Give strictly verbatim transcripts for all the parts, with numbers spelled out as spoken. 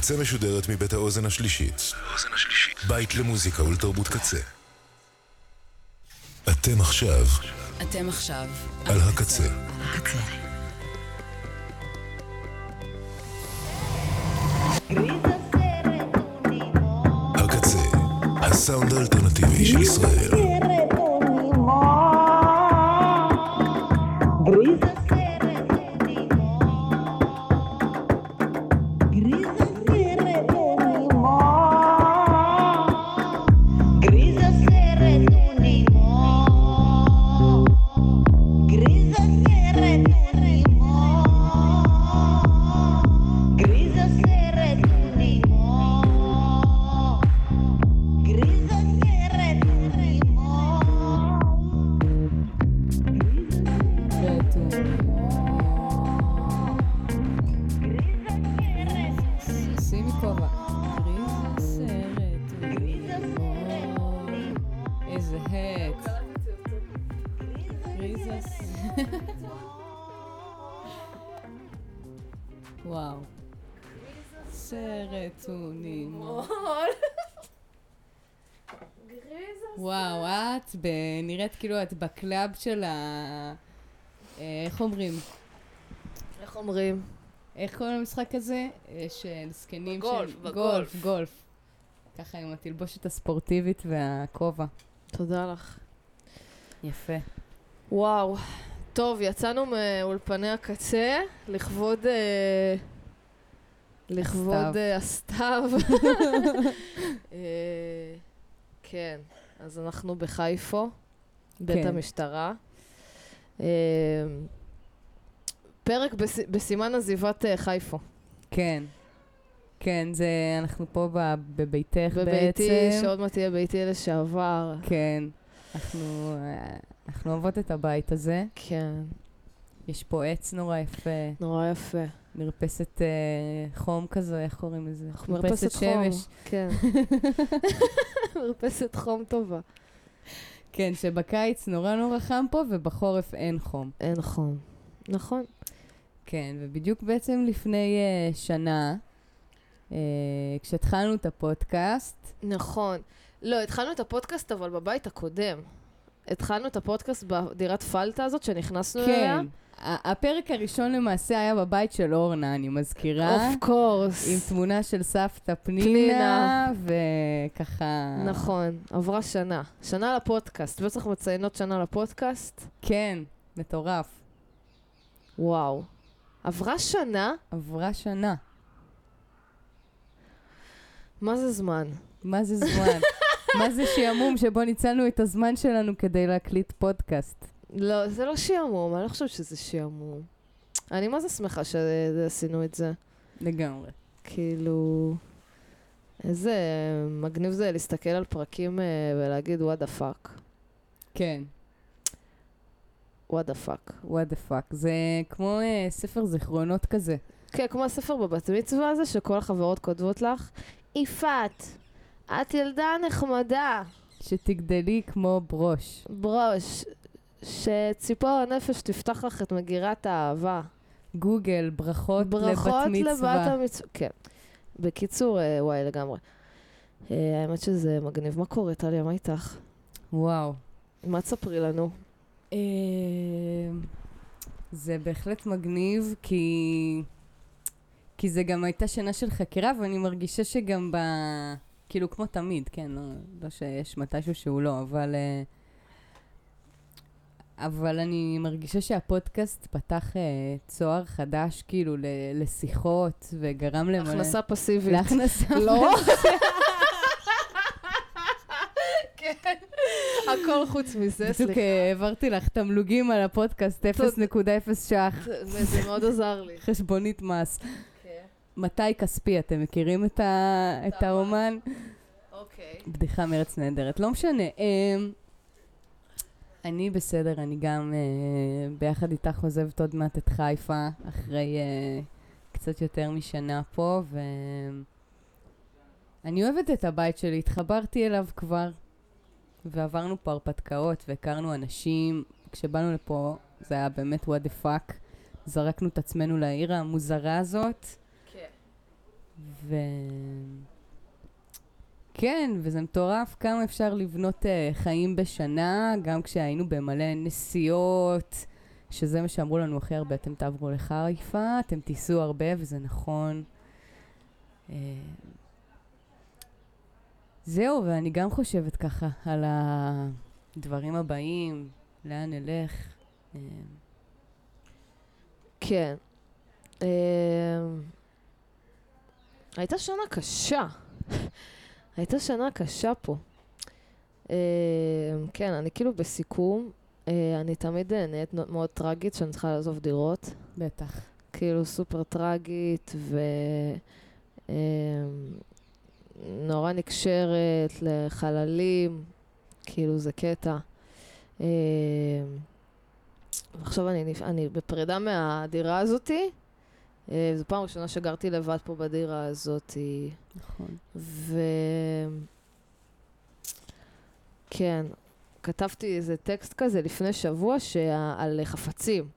קצה משודרת מבית האוזן השלישית. בית למוזיקה ולתרבות קצה. אתם עכשיו. אתם עכשיו. על הקצה. הקצה. הקצה. הסאונד האלטרנטיבי של ישראל. וואו, את נראית כאילו את בקלאב של ה... איך אומרים? איך אומרים? איך קוראים למשחק הזה? של זקנים של... בגולף, בגולף. ככה עם התלבושת הספורטיבית והכובע. תודה לך. יפה. וואו. טוב, יצאנו מאולפני הקצה לכבוד... לכבוד הסתיו. כן, אז אנחנו בחיפה, בית המשטרה. פרק בסימן עזיבת חיפה. כן. כן, זה אנחנו פה בביתך בעצם. בביתי, שעוד מעט תהיה ביתי לשעבר. כן. אנחנו אנחנו אוהבות את הבית הזה. כן. יש פה עץ נורא יפה. נורא יפה. מרפסת uh, חום כזה, איך קוראים לזה? מרפסת שמש. כן. מרפסת חום טובה. כן, שבקיץ נורא נורא חם פה, ובחורף אין חום. אין חום. נכון. כן, ובדיוק בעצם לפני uh, שנה, uh, כשהתחלנו את הפודקאסט... נכון. לא, התחלנו את הפודקאסט, אבל בבית הקודם. התחלנו את הפודקאסט בדירת פלטה הזאת שנכנסנו אליה. כן. הפרק הראשון למעשה היה בבית של אורנה, אני מזכירה. אוף קורס. עם תמונה של סבתא פנינה, פנינה. וככה... נכון, עברה שנה. שנה לפודקאסט. בטח מציינות שנה לפודקאסט. כן, מטורף. וואו. עברה שנה? עברה שנה. מה זה זמן? מה זה זמן? מה זה שימום שבו ניצלנו את הזמן שלנו כדי להקליט פודקאסט? לא, זה לא שיעמום, אני לא חושבת שזה שיעמום. אני מה זה שמחה שעשינו את זה. לגמרי. כאילו, איזה מגניב זה להסתכל על פרקים ולהגיד what the fuck. כן. what the fuck. what the fuck. זה כמו uh, ספר זיכרונות כזה. כן, כמו הספר בבת מצווה הזה שכל החברות כותבות לך. יפעת, את ילדה נחמדה. שתגדלי כמו ברוש. ברוש. שציפור הנפש תפתח לך את מגירת האהבה. גוגל, ברכות, ברכות לבת מצווה. ברכות לבת המצווה, כן. בקיצור, אה, וואי לגמרי. אה, האמת שזה מגניב. מה קורה, טליה? מה איתך? וואו. מה תספרי לנו? אה, זה בהחלט מגניב, כי... כי זה גם הייתה שנה של חקירה, ואני מרגישה שגם ב... כאילו, כמו תמיד, כן? לא, לא שיש מתישהו שהוא לא, אבל... אה, אבל אני מרגישה שהפודקאסט פתח אה, צוהר חדש, כאילו, ל- לשיחות, וגרם למלא... הכנסה פסיבית. להכנסה פסיבית. לא? כן. הכל חוץ מזה, סליחה. בדיוק, העברתי לך תמלוגים על הפודקאסט, אפס נקודה אפס ש"ח. זה מאוד עזר לי. חשבונית מס. מתי כספי, אתם מכירים את האומן? אוקיי. בדיחה מארץ נהדרת, לא משנה. אני בסדר, אני גם אה, ביחד איתך עוזבת עוד מעט את חיפה, אחרי אה, קצת יותר משנה פה, ואני אוהבת את הבית שלי, התחברתי אליו כבר, ועברנו פה הרפתקאות, והכרנו אנשים, כשבאנו לפה זה היה באמת what the fuck, זרקנו את עצמנו לעיר המוזרה הזאת, כן. ו... כן, וזה מטורף כמה אפשר לבנות uh, חיים בשנה, גם כשהיינו במלא נסיעות, שזה מה שאמרו לנו הכי הרבה, אתם תעברו לחיפה, אתם תיסעו הרבה, וזה נכון. Uh, זהו, ואני גם חושבת ככה על הדברים הבאים, לאן נלך. Uh, כן. Uh, הייתה שנה קשה. הייתה שנה קשה פה. Uh, כן, אני כאילו בסיכום, uh, אני תמיד נהיית מאוד טרגית שאני צריכה לעזוב דירות. בטח. כאילו סופר טרגית ו... Uh, נורא נקשרת לחללים, כאילו זה קטע. Uh, עכשיו אני, אני בפרידה מהדירה הזאתי, uh, זו פעם ראשונה שגרתי לבד פה בדירה הזאתי. נכון. ו... כן, כתבתי איזה טקסט כזה לפני שבוע שה... על חפצים,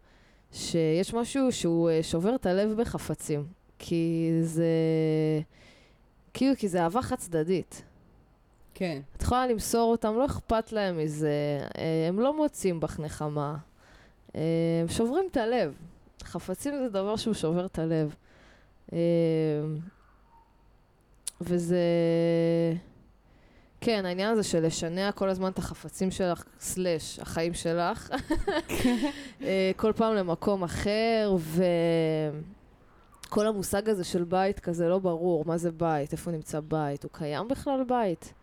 שיש משהו שהוא שובר את הלב בחפצים, כי זה... כאילו, כי זה אהבה חד צדדית. כן. את יכולה למסור אותם, לא אכפת להם מזה, הם לא מוצאים בך נחמה. הם שוברים את הלב. חפצים זה דבר שהוא שובר את הלב. וזה... כן, העניין הזה של לשנע כל הזמן את החפצים שלך, סלש, החיים שלך. כל פעם למקום אחר, ו... כל המושג הזה של בית כזה לא ברור, מה זה בית, איפה נמצא בית, הוא קיים בכלל בית.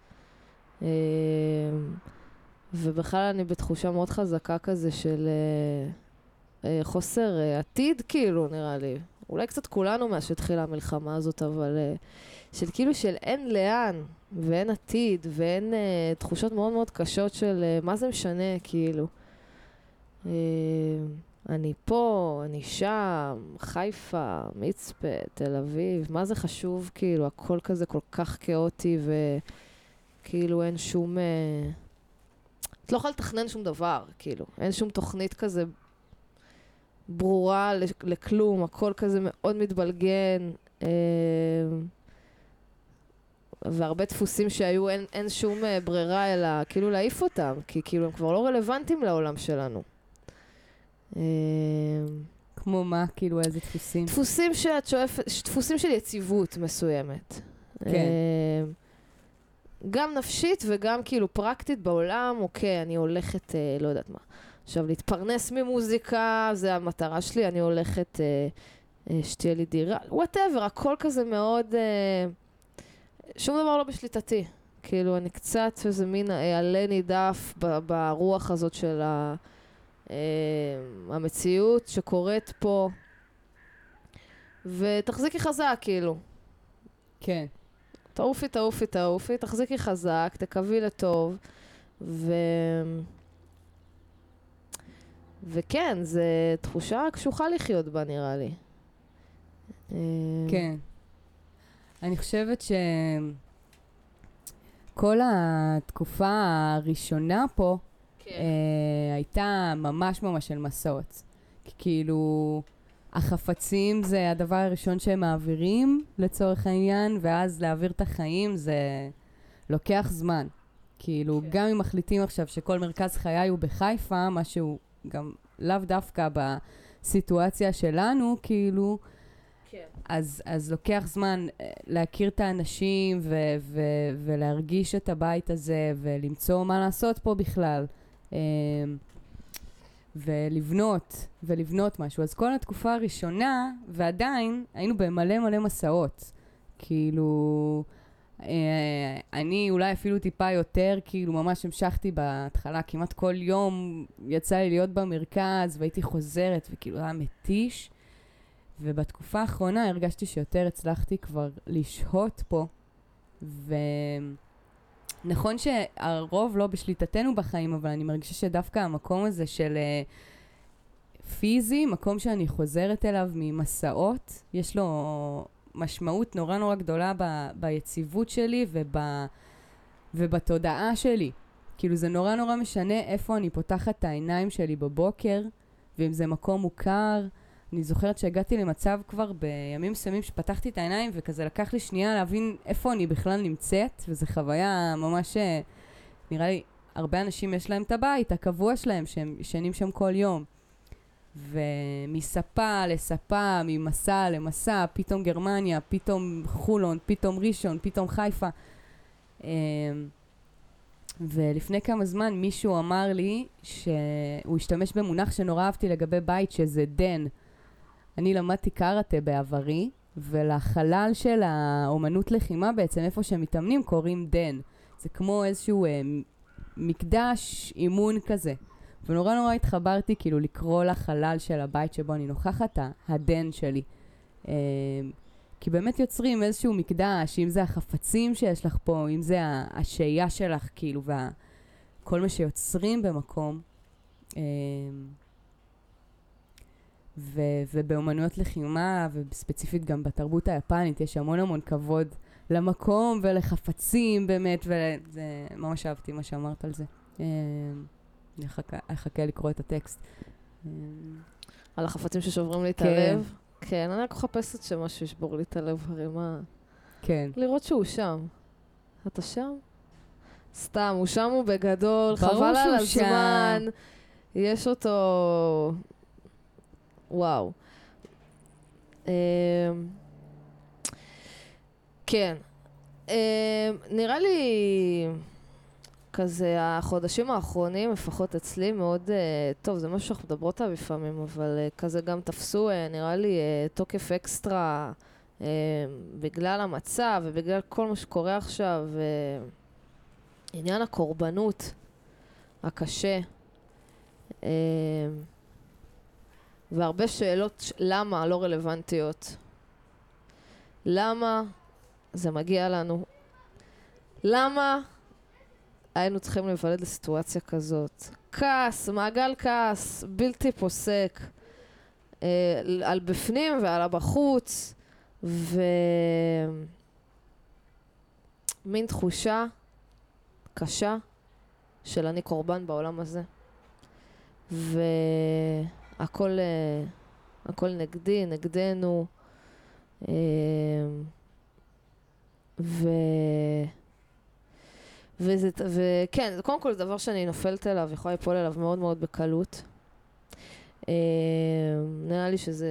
ובכלל אני בתחושה מאוד חזקה כזה של חוסר עתיד, כאילו נראה לי. אולי קצת כולנו מאז שהתחילה המלחמה הזאת, אבל של כאילו של אין לאן, ואין עתיד, ואין תחושות מאוד מאוד קשות של מה זה משנה, כאילו. אני פה, אני שם, חיפה, מצפה, תל אביב, מה זה חשוב? כאילו, הכל כזה כל כך כאוטי וכאילו אין שום... אה... את לא יכולה לתכנן שום דבר, כאילו. אין שום תוכנית כזה ברורה לכלום, הכל כזה מאוד מתבלגן. אה... והרבה דפוסים שהיו, אין, אין שום ברירה אלא כאילו להעיף אותם, כי כאילו הם כבר לא רלוונטיים לעולם שלנו. כמו מה? כאילו איזה דפוסים? דפוסים שאת שואפת, דפוסים של יציבות מסוימת. כן. גם נפשית וגם כאילו פרקטית בעולם, אוקיי, אני הולכת, לא יודעת מה. עכשיו, להתפרנס ממוזיקה, זה המטרה שלי, אני הולכת שתהיה לי דירה, whatever, הכל כזה מאוד, שום דבר לא בשליטתי. כאילו, אני קצת איזה מין אעלה נידף ברוח הזאת של ה... Uh, המציאות שקורית פה ותחזיקי חזק כאילו כן תעופי תעופי תעופי תחזיקי חזק תקווי לטוב ו וכן זו תחושה קשוחה לחיות בה נראה לי uh... כן אני חושבת שכל התקופה הראשונה פה הייתה ממש ממש של מסעות. כאילו, החפצים זה הדבר הראשון שהם מעבירים לצורך העניין, ואז להעביר את החיים זה לוקח זמן. כאילו, גם אם מחליטים עכשיו שכל מרכז חיי הוא בחיפה, משהו גם לאו דווקא בסיטואציה שלנו, כאילו, אז, אז לוקח זמן להכיר את האנשים ו- ו- ולהרגיש את הבית הזה ולמצוא מה לעשות פה בכלל. ולבנות, ולבנות משהו. אז כל התקופה הראשונה, ועדיין היינו במלא מלא מסעות. כאילו, אני אולי אפילו טיפה יותר, כאילו ממש המשכתי בהתחלה, כמעט כל יום יצא לי להיות במרכז, והייתי חוזרת, וכאילו היה מתיש. ובתקופה האחרונה הרגשתי שיותר הצלחתי כבר לשהות פה, ו... נכון שהרוב לא בשליטתנו בחיים, אבל אני מרגישה שדווקא המקום הזה של uh, פיזי, מקום שאני חוזרת אליו ממסעות, יש לו משמעות נורא נורא גדולה ב- ביציבות שלי וב- ובתודעה שלי. כאילו זה נורא נורא משנה איפה אני פותחת את העיניים שלי בבוקר, ואם זה מקום מוכר, אני זוכרת שהגעתי למצב כבר בימים מסוימים שפתחתי את העיניים, וכזה לקח לי שנייה להבין איפה אני בכלל נמצאת, וזו חוויה ממש, נראה לי, הרבה אנשים יש להם את הבית, הקבוע שלהם, שהם ישנים שם כל יום. ומספה לספה, ממסע למסע, פתאום גרמניה, פתאום חולון, פתאום ראשון, פתאום חיפה. ולפני כמה זמן מישהו אמר לי שהוא השתמש במונח שנורא אהבתי לגבי בית, שזה דן. אני למדתי קראטה בעברי, ולחלל של האומנות לחימה בעצם איפה שמתאמנים קוראים דן. זה כמו איזשהו אה, מקדש אימון כזה. ונורא נורא התחברתי כאילו לקרוא לחלל של הבית שבו אני נוכחת, הדן שלי. אה, כי באמת יוצרים איזשהו מקדש, אם זה החפצים שיש לך פה, אם זה השהייה שלך, כאילו, וכל מה שיוצרים במקום. ו- ובאומנויות לחימה, וספציפית גם בתרבות היפנית, יש המון המון כבוד למקום ולחפצים, באמת, וזה, ממש אהבתי מה שאמרת על זה. אני אחכה, אחכה לקרוא את הטקסט. על החפצים ששוברים לי את הלב. כן, אני רק מחפשת שמשהו ישבור לי את הלב הרימה. כן. לראות שהוא שם. אתה שם? סתם, הוא שם הוא בגדול, חבל על הזמן. יש אותו... וואו. אה... כן. אה... נראה לי... כזה, החודשים האחרונים, לפחות אצלי, מאוד, טוב, זה משהו שאנחנו מדברות עליו לפעמים, אבל כזה גם תפסו, נראה לי, תוקף אקסטרה, בגלל המצב ובגלל כל מה שקורה עכשיו, עניין הקורבנות הקשה, והרבה שאלות למה לא רלוונטיות. למה זה מגיע לנו? למה היינו צריכים להיוולד לסיטואציה כזאת? כעס, מעגל כעס, בלתי פוסק, אה, על בפנים ועל הבחוץ, ומין תחושה קשה של אני קורבן בעולם הזה. והכל אה, הכל נגדי, נגדנו, אה, ו... וזה, וכן, זה קודם כל זה דבר שאני נופלת אליו, יכולה ליפול אליו מאוד מאוד בקלות. אה, נראה לי שזה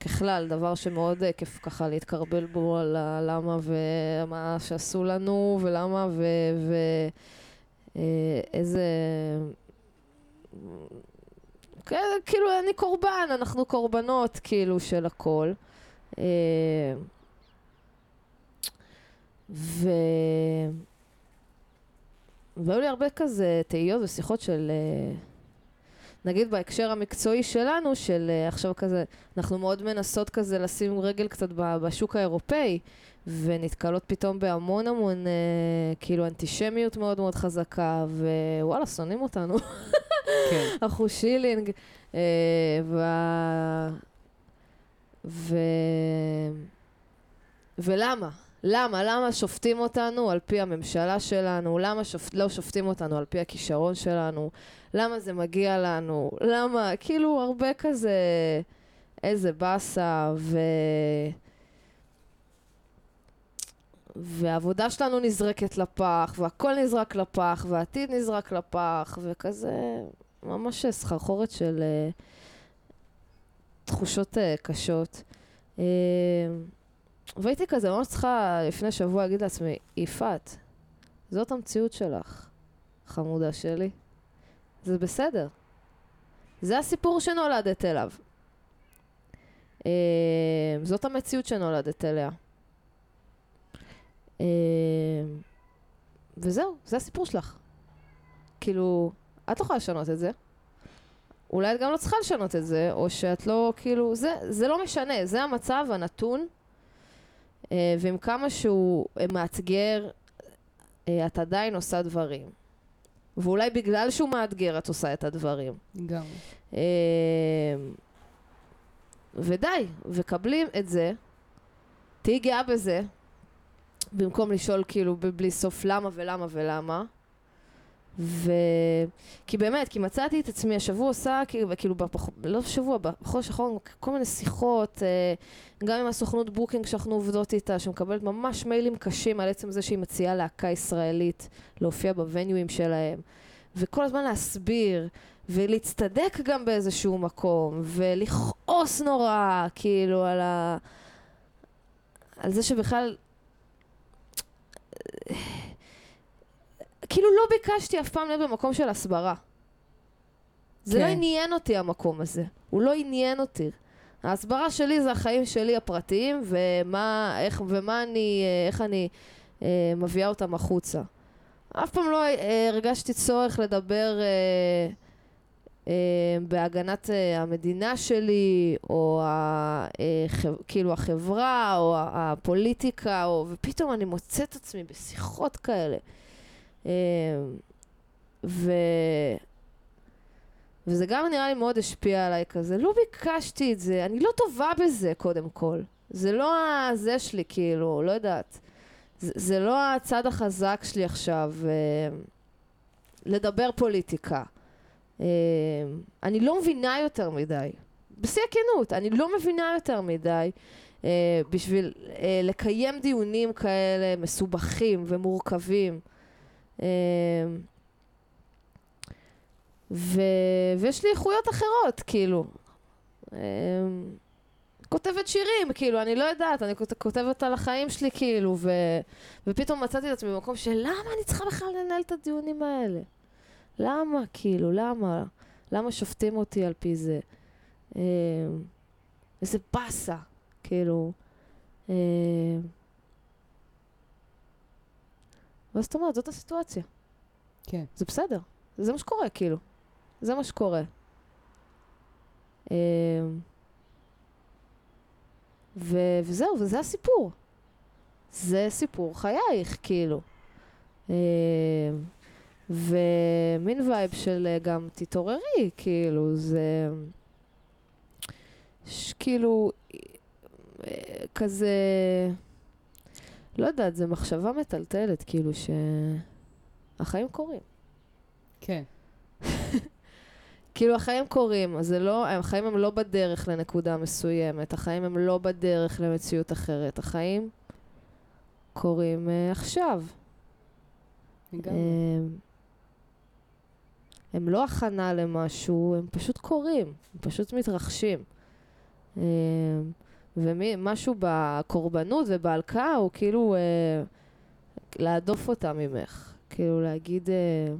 ככלל דבר שמאוד כיף ככה להתקרבל בו על למה ומה שעשו לנו ולמה ו... ו אה, איזה... כאילו אני קורבן, אנחנו קורבנות כאילו של הכל. אה, ו... והיו לי הרבה כזה תהיות ושיחות של, נגיד בהקשר המקצועי שלנו, של עכשיו כזה, אנחנו מאוד מנסות כזה לשים רגל קצת בשוק האירופאי, ונתקלות פתאום בהמון המון, כאילו אנטישמיות מאוד מאוד חזקה, ווואלה, שונאים אותנו. כן. אנחנו שילינג. ו... ו... ולמה? למה? למה שופטים אותנו על פי הממשלה שלנו? למה שופ... לא שופטים אותנו על פי הכישרון שלנו? למה זה מגיע לנו? למה? כאילו הרבה כזה איזה בסה ו... והעבודה שלנו נזרקת לפח, והכל נזרק לפח, והעתיד נזרק לפח, וכזה ממש סחרחורת של uh, תחושות uh, קשות. אה... Uh, והייתי כזה, ממש צריכה לפני שבוע להגיד לעצמי, יפעת, זאת המציאות שלך, חמודה שלי. זה בסדר. זה הסיפור שנולדת אליו. אה, זאת המציאות שנולדת אליה. אה, וזהו, זה הסיפור שלך. כאילו, את לא יכולה לשנות את זה. אולי את גם לא צריכה לשנות את זה, או שאת לא, כאילו, זה, זה לא משנה. זה המצב הנתון. ועם כמה שהוא מאתגר, את עדיין עושה דברים. ואולי בגלל שהוא מאתגר, את עושה את הדברים. גם. ודי, וקבלים את זה, תהי גאה בזה, במקום לשאול כאילו בלי סוף למה ולמה ולמה, ו... כי באמת, כי מצאתי את עצמי השבוע עושה, כאילו, לא שבוע, בחודש האחרון, כל מיני שיחות, גם עם הסוכנות בוקינג שאנחנו עובדות איתה, שמקבלת ממש מיילים קשים על עצם זה שהיא מציעה להקה ישראלית להופיע בווניויים שלהם. וכל הזמן להסביר, ולהצטדק גם באיזשהו מקום, ולכעוס נורא, כאילו, על ה... על זה שבכלל... כאילו לא ביקשתי אף פעם להיות במקום של הסברה. זה לא עניין אותי המקום הזה. הוא לא עניין אותי. ההסברה שלי זה החיים שלי הפרטיים, ומה, איך, ומה אני, איך אני, אה, מביאה אותם החוצה. אף פעם לא הרגשתי צורך לדבר אה, אה, בהגנת אה, המדינה שלי, או ה, אה, ח, כאילו החברה, או הפוליטיקה, או, ופתאום אני מוצאת עצמי בשיחות כאלה. ו... וזה גם נראה לי מאוד השפיע עליי כזה. לא ביקשתי את זה, אני לא טובה בזה קודם כל. זה לא הזה שלי, כאילו, לא יודעת. זה, זה לא הצד החזק שלי עכשיו, לדבר פוליטיקה. אני לא מבינה יותר מדי. בשיא הכנות, אני לא מבינה יותר מדי. בשביל לקיים דיונים כאלה מסובכים ומורכבים. ו... ויש לי איכויות אחרות, כאילו. כותבת שירים, כאילו, אני לא יודעת, אני כותבת על החיים שלי, כאילו, ו... ופתאום מצאתי את עצמי במקום של למה אני צריכה בכלל לנהל את הדיונים האלה? למה, כאילו, למה? למה שופטים אותי על פי זה? איזה פסה, כאילו. ואז זאת אומרת, זאת הסיטואציה. כן. זה בסדר. זה מה שקורה, כאילו. זה מה שקורה. ו- וזהו, וזה הסיפור. זה סיפור חייך, כאילו. ומין וייב של גם תתעוררי, כאילו, זה... כאילו, כזה... לא יודעת, זו מחשבה מטלטלת, כאילו שהחיים קורים. כן. כאילו החיים קורים, אז החיים הם לא בדרך לנקודה מסוימת, החיים הם לא בדרך למציאות אחרת, החיים קורים עכשיו. הם לא הכנה למשהו, הם פשוט קורים, הם פשוט מתרחשים. ומשהו בקורבנות ובהלקאה הוא כאילו אה, להדוף אותה ממך, כאילו להגיד אה,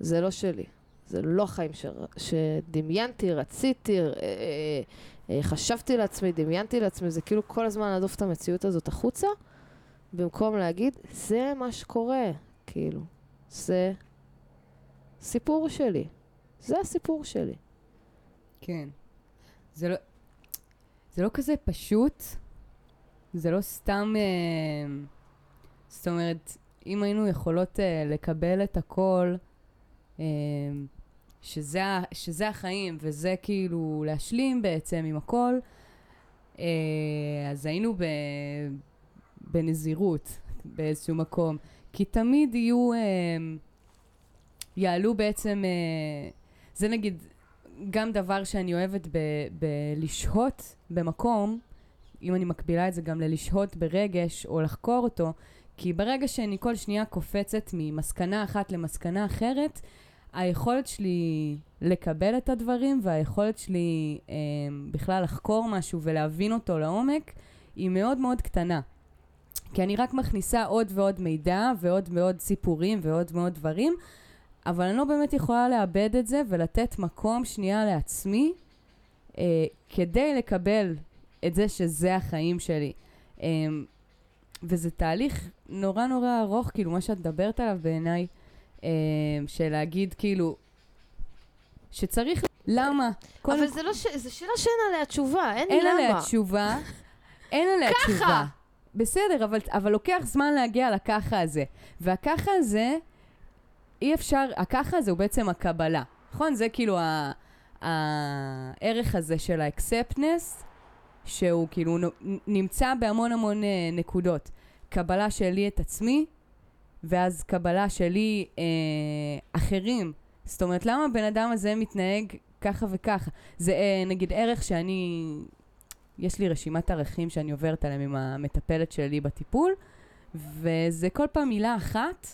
זה לא שלי, זה לא החיים ש... שדמיינתי, רציתי, אה, אה, אה, חשבתי לעצמי, דמיינתי לעצמי, זה כאילו כל הזמן להדוף את המציאות הזאת החוצה, במקום להגיד זה מה שקורה, כאילו זה סיפור שלי, זה הסיפור שלי. כן, זה לא... זה לא כזה פשוט, זה לא סתם, אה, זאת אומרת, אם היינו יכולות אה, לקבל את הכל, אה, שזה, שזה החיים וזה כאילו להשלים בעצם עם הכל, אה, אז היינו ב, בנזירות באיזשהו מקום, כי תמיד יהיו, אה, יעלו בעצם, אה, זה נגיד, גם דבר שאני אוהבת בלשהות במקום, אם אני מקבילה את זה גם ללשהות ברגש או לחקור אותו, כי ברגע שאני כל שנייה קופצת ממסקנה אחת למסקנה אחרת, היכולת שלי לקבל את הדברים והיכולת שלי אה, בכלל לחקור משהו ולהבין אותו לעומק, היא מאוד מאוד קטנה. כי אני רק מכניסה עוד ועוד מידע ועוד ועוד סיפורים ועוד ועוד דברים, אבל אני לא באמת יכולה לאבד את זה ולתת מקום שנייה לעצמי, אה, כדי לקבל את זה שזה החיים שלי. אה, וזה תהליך נורא נורא ארוך, כאילו מה שאת מדברת עליו בעיניי, אה, של להגיד כאילו, שצריך... למה? אבל זה לא ש... זה שאלה שאין עליה תשובה, אין למה. אין עליה תשובה, אין עליה תשובה. ככה! בסדר, אבל, אבל לוקח זמן להגיע לככה הזה. והככה הזה... אי אפשר, הככה הזה הוא בעצם הקבלה, נכון? זה כאילו ה, הערך הזה של ה-acceptness, שהוא כאילו נמצא בהמון המון נקודות. קבלה שלי את עצמי, ואז קבלה שלי אה, אחרים. זאת אומרת, למה בן אדם הזה מתנהג ככה וככה? זה אה, נגיד ערך שאני... יש לי רשימת ערכים שאני עוברת עליהם עם המטפלת שלי בטיפול, וזה כל פעם מילה אחת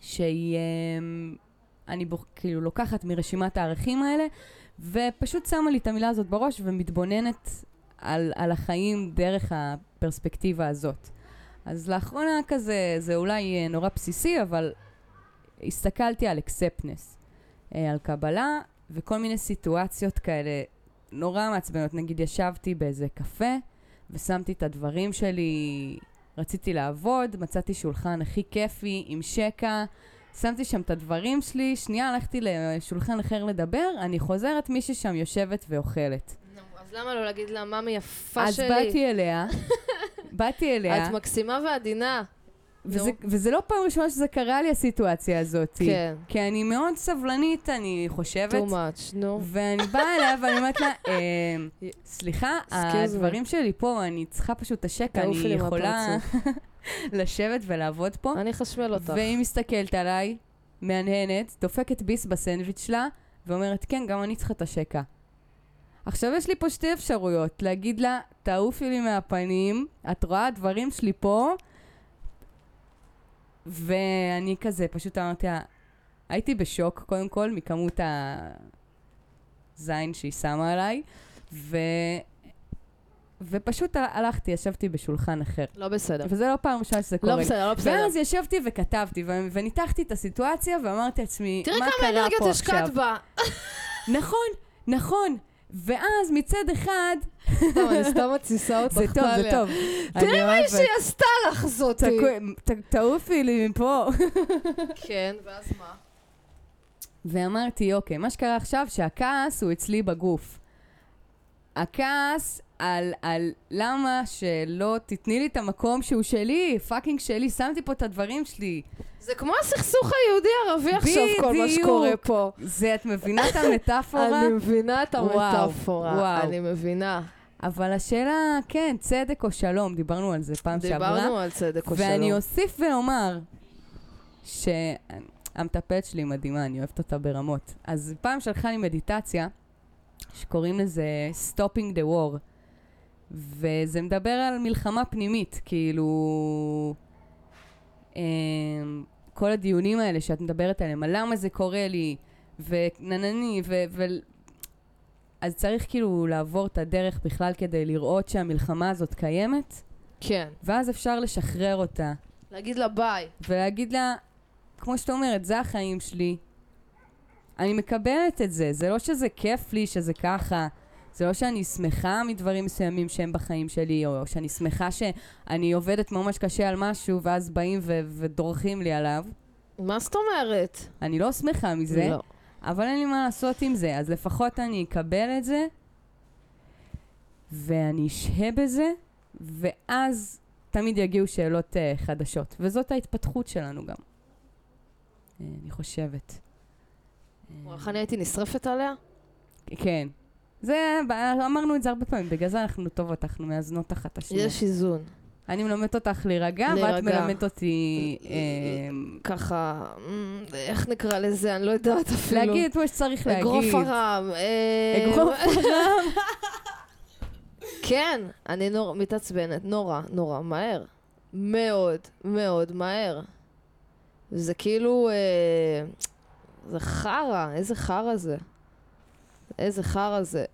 שהיא... אה, אני בוח, כאילו לוקחת מרשימת הערכים האלה, ופשוט שמה לי את המילה הזאת בראש, ומתבוננת על, על החיים דרך הפרספקטיבה הזאת. אז לאחרונה כזה, זה אולי נורא בסיסי, אבל הסתכלתי על אקספטנס, על קבלה, וכל מיני סיטואציות כאלה נורא מעצבנות. נגיד, ישבתי באיזה קפה, ושמתי את הדברים שלי, רציתי לעבוד, מצאתי שולחן הכי כיפי, עם שקע, שמתי שם את הדברים שלי, שנייה הלכתי לשולחן אחר לדבר, אני חוזרת, מישהי שם יושבת ואוכלת. אז למה לא להגיד לה, מאמי יפה שלי? אז באתי אליה, באתי אליה. את מקסימה ועדינה. וזה לא פעם ראשונה שזה קרה לי, הסיטואציה הזאת. כן. כי אני מאוד סבלנית, אני חושבת. too much, נו. ואני באה אליה ואני אומרת לה, סליחה, הדברים שלי פה, אני צריכה פשוט השקע, אני יכולה... לשבת ולעבוד פה. אני חשמל אותך. והיא מסתכלת עליי, מהנהנת, דופקת ביס בסנדוויץ' שלה, ואומרת, כן, גם אני צריכה את השקע. עכשיו יש לי פה שתי אפשרויות, להגיד לה, תעופי לי מהפנים, את רואה הדברים שלי פה, ואני כזה, פשוט אמרתי, הייתי בשוק, קודם כל, מכמות הזין שהיא שמה עליי, ו... ופשוט הלכתי, ישבתי בשולחן אחר. לא בסדר. וזה לא פעם ראשונה שזה קורה. לא בסדר, לא בסדר. ואז ישבתי וכתבתי, ו- וניתחתי את הסיטואציה, ואמרתי לעצמי, מה קרה פה עכשיו? תראה כמה אנרגיות השקעת בה. נכון, נכון. ואז מצד אחד... סתם, אני סתם מציסה אותך. זה טוב, זה טוב. תראה מה היא שהיא עשתה לך זאת. תעופי לי מפה. כן, ואז מה? ואמרתי, אוקיי, מה שקרה עכשיו, שהכעס הוא אצלי בגוף. הכעס... על, על למה שלא תתני לי את המקום שהוא שלי, פאקינג שלי, שמתי פה את הדברים שלי. זה כמו הסכסוך היהודי-ערבי עכשיו כל מה שקורה פה. זה, את מבינה את המטאפורה? אני מבינה את המטאפורה, אני מבינה. אבל השאלה, כן, צדק או שלום, דיברנו על זה פעם שעברה. דיברנו על צדק או שלום. ואני אוסיף ואומר שהמטפלת שלי מדהימה, אני אוהבת אותה ברמות. אז פעם שלחה לי מדיטציה, שקוראים לזה Stopping the War. וזה מדבר על מלחמה פנימית, כאילו, כל הדיונים האלה שאת מדברת עליהם, למה זה קורה לי, וננני, ו... ו... אז צריך כאילו לעבור את הדרך בכלל כדי לראות שהמלחמה הזאת קיימת. כן. ואז אפשר לשחרר אותה. להגיד לה ביי. ולהגיד לה, כמו שאת אומרת, זה החיים שלי. אני מקבלת את זה, זה לא שזה כיף לי, שזה ככה. זה לא שאני שמחה מדברים מסוימים שהם בחיים שלי, או שאני שמחה שאני עובדת ממש קשה על משהו, ואז באים ו- ודורכים לי עליו. מה זאת אומרת? אני לא שמחה מזה, לא. אבל אין לי מה לעשות עם זה, אז לפחות אני אקבל את זה, ואני אשהה בזה, ואז תמיד יגיעו שאלות uh, חדשות. וזאת ההתפתחות שלנו גם. Uh, אני חושבת. איך אני הייתי נשרפת עליה? כן. זה, אמרנו את זה הרבה פעמים, בגלל זה אנחנו טוב אותך, אנחנו מאזנות אחת השנייה. יש איזון. אני מלמדת אותך להירגע, ואת מלמדת אותי... ככה, איך נקרא לזה, אני לא יודעת אפילו. להגיד את מה שצריך להגיד. אגרוף הרם. אגרוף הרם. כן, אני מתעצבנת, נורא, נורא, מהר. מאוד, מאוד מהר. זה כאילו... זה חרה, איזה חרה זה. איזה חרא זה.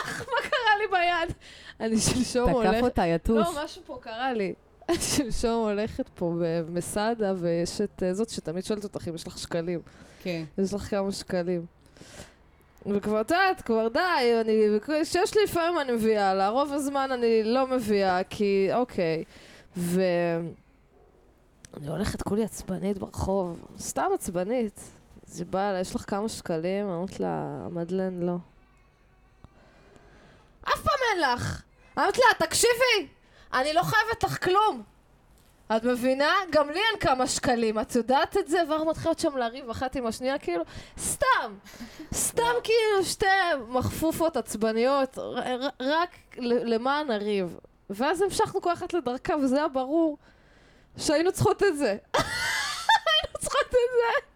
אך, מה קרה לי ביד? אני שלשום הולכת... תקף אותה, יטוש. לא, משהו פה קרה לי. אני שלשום הולכת פה במסעדה, ויש את זאת שתמיד שואלת אותך אם יש לך שקלים. כן. יש לך כמה שקלים. וכבר תעת, כבר די, אני... שיש לי לפעמים אני מביאה לה, רוב הזמן אני לא מביאה, כי אוקיי. ו... אני הולכת כולי עצבנית ברחוב. סתם עצבנית. אז היא באה לה, יש לך כמה שקלים, אמרת לה, מדלן לא. אף פעם אין לך! אמרת לה, תקשיבי! אני לא חייבת לך כלום! את מבינה? גם לי אין כמה שקלים, את יודעת את זה? ואנחנו מתחילות שם להריב אחת עם השנייה, כאילו, סתם! סתם כאילו שתי מחפופות עצבניות, רק למען הריב. ואז המשכנו כל אחת לדרכה, וזה היה ברור. שהיינו צריכות את זה. היינו צריכות את זה.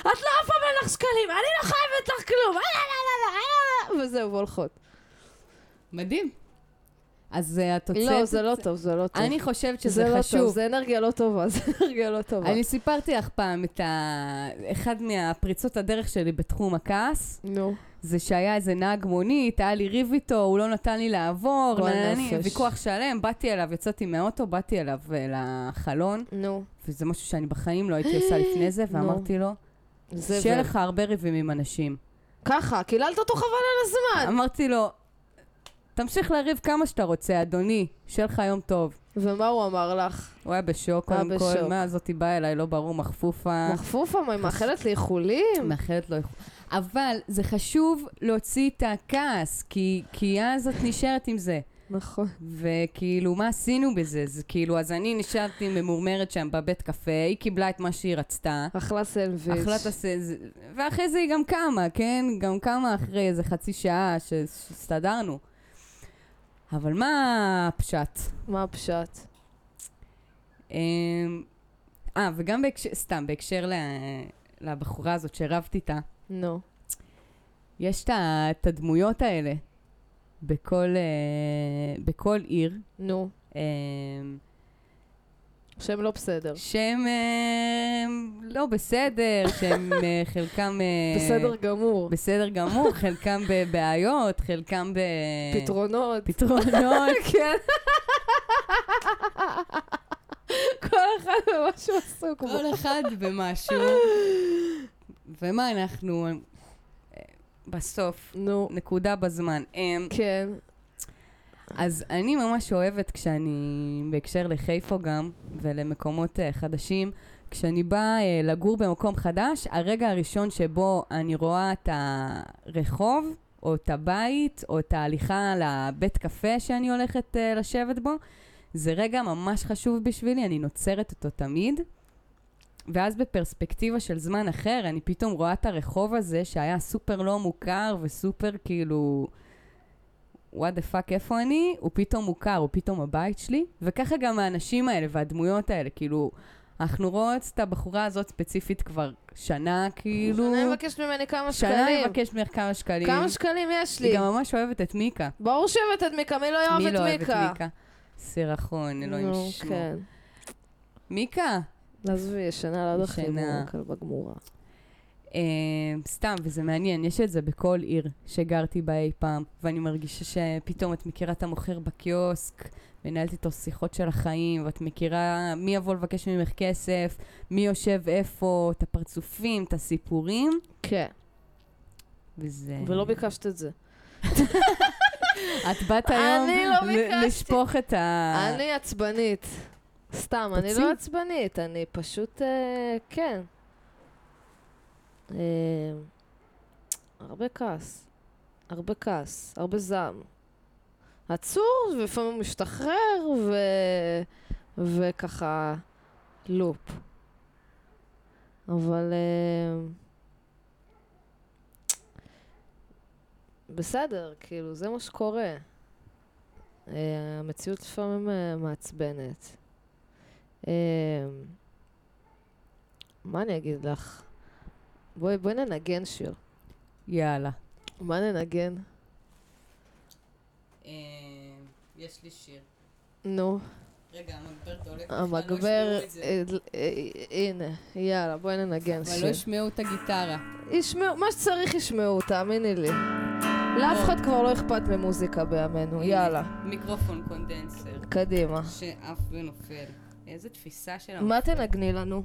את לא אף פעם אין לך שקלים, אני לא חייבת לך כלום. וזהו, והולכות. מדהים. אז התוצאת... לא, זה לא טוב, זה לא טוב. אני חושבת שזה חשוב. זה אנרגיה לא טובה, זה אנרגיה לא טובה. אני סיפרתי לך פעם את אחד מהפריצות הדרך שלי בתחום הכעס. נו. זה שהיה איזה נהג מונית, היה לי ריב איתו, הוא לא נתן לי לעבור, ויכוח שלם, באתי אליו, יצאתי מהאוטו, באתי אליו לחלון. נו. וזה משהו שאני בחיים לא הייתי עושה לפני זה, ואמרתי לו, שיהיה לך הרבה ריבים עם אנשים. ככה, קיללת אותו חבל על הזמן. אמרתי לו, תמשיך להריב כמה שאתה רוצה, אדוני, שיהיה לך יום טוב. ומה הוא אמר לך? הוא היה בשוק, קודם כל, מה הזאת באה אליי, לא ברור, מחפופה. מחפופה, מה, היא מאחלת לאיחולים? מאחלת לא איחולים. אבל זה חשוב להוציא את הכעס, כי, כי אז את נשארת עם זה. נכון. וכאילו, מה עשינו בזה? זה, כאילו, אז אני נשארתי ממורמרת שם בבית קפה, היא קיבלה את מה שהיא רצתה. אחלה סלוויץ'. אחלה סלוויץ'. ואחרי זה היא גם קמה, כן? גם קמה אחרי איזה חצי שעה שהסתדרנו. אבל מה הפשט? מה הפשט? אה, וגם בהקשר, סתם, בהקשר לבחורה הזאת שרבת איתה. נו. יש את הדמויות האלה בכל, בכל עיר. נו. שהם לא בסדר. שהם לא בסדר, שהם חלקם... בסדר גמור. בסדר גמור, חלקם בבעיות, חלקם ב... פתרונות. פתרונות, כן. כל אחד במשהו עסוק. כל אחד במשהו. ומה אנחנו... בסוף, נקודה בזמן. כן. אז אני ממש אוהבת כשאני, בהקשר לחיפה גם, ולמקומות חדשים, כשאני באה לגור במקום חדש, הרגע הראשון שבו אני רואה את הרחוב, או את הבית, או את ההליכה לבית קפה שאני הולכת לשבת בו, זה רגע ממש חשוב בשבילי, אני נוצרת אותו תמיד. ואז בפרספקטיבה של זמן אחר, אני פתאום רואה את הרחוב הזה, שהיה סופר לא מוכר וסופר כאילו... what the fuck, איפה אני? הוא פתאום מוכר, הוא פתאום הבית שלי. וככה גם האנשים האלה והדמויות האלה, כאילו, אנחנו רואות את הבחורה הזאת ספציפית כבר שנה, כאילו... שנה מבקש ממני כמה שקלים. שנה מבקש ממך כמה שקלים. כמה שקלים יש לי. היא גם ממש אוהבת את מיקה. ברור שאוהבת את מיקה, מי לא אוהב את מיקה? מי לא אוהב את מיקה? סירחון, אלוהים שמו. מיקה? נזבי, ישנה לא דחים, כל בגמורה. סתם, וזה מעניין, יש את זה בכל עיר שגרתי בה אי פעם, ואני מרגישה שפתאום את מכירה את המוכר בקיוסק, מנהלת איתו שיחות של החיים, ואת מכירה מי יבוא לבקש ממך כסף, מי יושב איפה, את הפרצופים, את הסיפורים. כן. וזה... ולא ביקשת את זה. את באת היום לשפוך את ה... אני עצבנית. סתם, אני לא עצבנית, אני פשוט... כן. הרבה כעס, הרבה כעס, הרבה זעם. עצור, ולפעמים הוא משתחרר, ו... וככה... לופ. אבל... בסדר, כאילו, זה מה שקורה. המציאות לפעמים מעצבנת. מה אני אגיד לך? בואי, בואי ננגן שיר. יאללה. מה ננגן? יש לי שיר. נו. רגע, המגבר דולק. המגבר, הנה, יאללה, בואי ננגן שיר. אבל לא ישמעו את הגיטרה. ישמעו, מה שצריך ישמעו, תאמיני לי. לאף אחד כבר לא אכפת ממוזיקה בימינו, יאללה. מיקרופון קונדנסר. קדימה. שאף ונופל. איזו תפיסה של... מה תנגני לנו?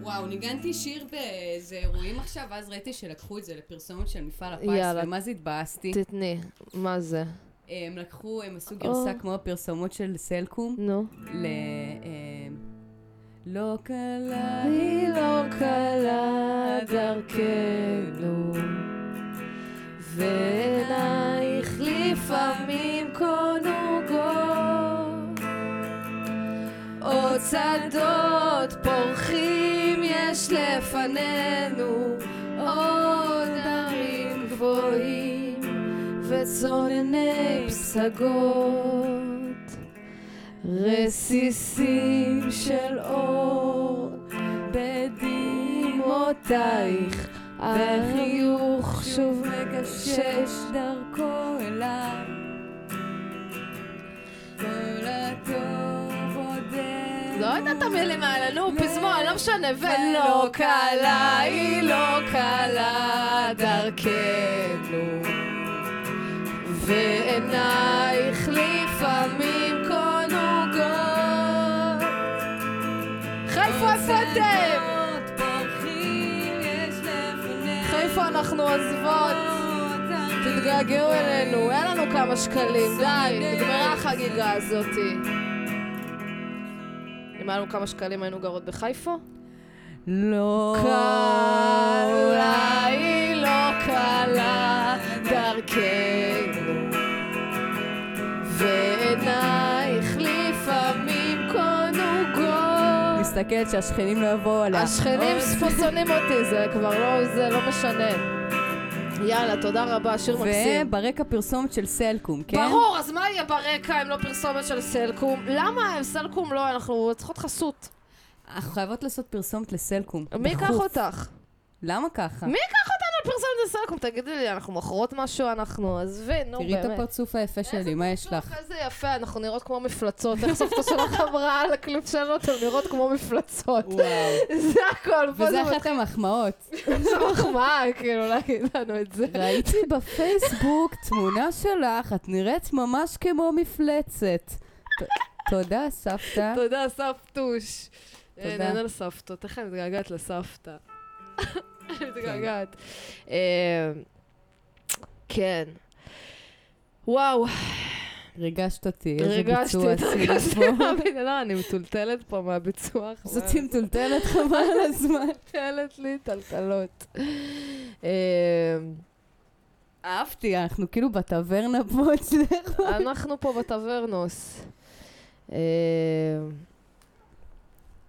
וואו, ניגנתי שיר באיזה אירועים עכשיו, אז ראיתי שלקחו את זה לפרסומות של מפעל הפיס, ומה זה התבאסתי? תתני, מה זה? הם לקחו, הם עשו גרסה כמו הפרסומות של סלקום. נו. ל... לא קלה, היא לא קלה דרכנו, ועינייך לפעמים קונוגות. עוד צדות פורחים יש לפנינו, עוד ערים גבוהים וצונני פסגות, רסיסים של אור בדמעותייך, החיוך שוב מגשש דרכו אליו, כל הטוב עודנו. לא יודעת המילים האלה, נו, פזמון, לא משנה. ולא קלה היא לא קלה דרכנו, ועינייך לפעמים קונוגות. חיפה אתם! חיפה אנחנו עזבות, תתגעגעו אלינו, אין לנו כמה שקלים, די, נגמרה החגיגה הזאת. אם היה לנו כמה שקלים היינו גרות בחיפה? לא קלה היא לא קלה דרכנו, ועינייך לפעמים קונוגות. מסתכלת שהשכנים לא יבואו עליה. השכנים שונאים אותי, זה כבר לא, זה לא משנה. יאללה, תודה רבה, שיר מקסים. וברקע פרסומת של סלקום, כן? ברור, אז מה יהיה ברקע אם לא פרסומת של סלקום? למה אם סלקום לא? אנחנו צריכות חסות. אנחנו חייבות לעשות פרסומת לסלקום. מי קח אותך? למה ככה? מי קח אותנו לפרסומת לסלקום? תגידי לי, אנחנו מכרות משהו, אנחנו עזבי, נו באמת. תראי את הפרצוף היפה שלי, מה יש לך? איזה יפה, אנחנו נראות כמו מפלצות. איך סופתו שלך אמרה על הקליפ שלנו, אתם נראות כמו מפלצות. זה הכל. וזה אחת המחמאות. זה מחמאה, כאילו, להגיד לנו את זה. ראיתי בפייסבוק תמונה שלך, את נראית ממש כמו מפלצת. תודה, סבתא. תודה, סבתוש. נהנה לסבתות, איך אני מתגעגעת לסבתא? אני מתגעגעת. כן. וואו. ריגשת אותי, איזה ביצוע עשית פה. לא, אני מטולטלת פה מהביצוע. זאת היא מטולטלת חבל הזמן. מטולטלת לי טלטלות. אהבתי, אנחנו כאילו בטברנה פה אצלך. אנחנו פה בטברנוס. אה...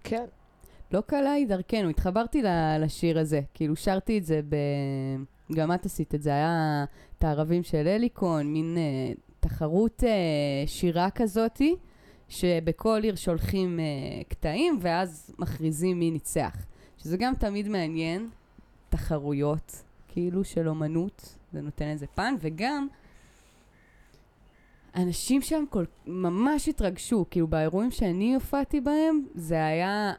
כן. לא קלה היא דרכנו, התחברתי לשיר הזה, כאילו שרתי את זה, ב... גם את עשית את זה, היה את הערבים של אליקון, מין אה, תחרות אה, שירה כזאת, שבכל עיר שולחים אה, קטעים, ואז מכריזים מי ניצח. שזה גם תמיד מעניין, תחרויות, כאילו של אומנות, זה נותן איזה פן, וגם... אנשים שם כל, ממש התרגשו, כאילו באירועים שאני הופעתי בהם, זה היה,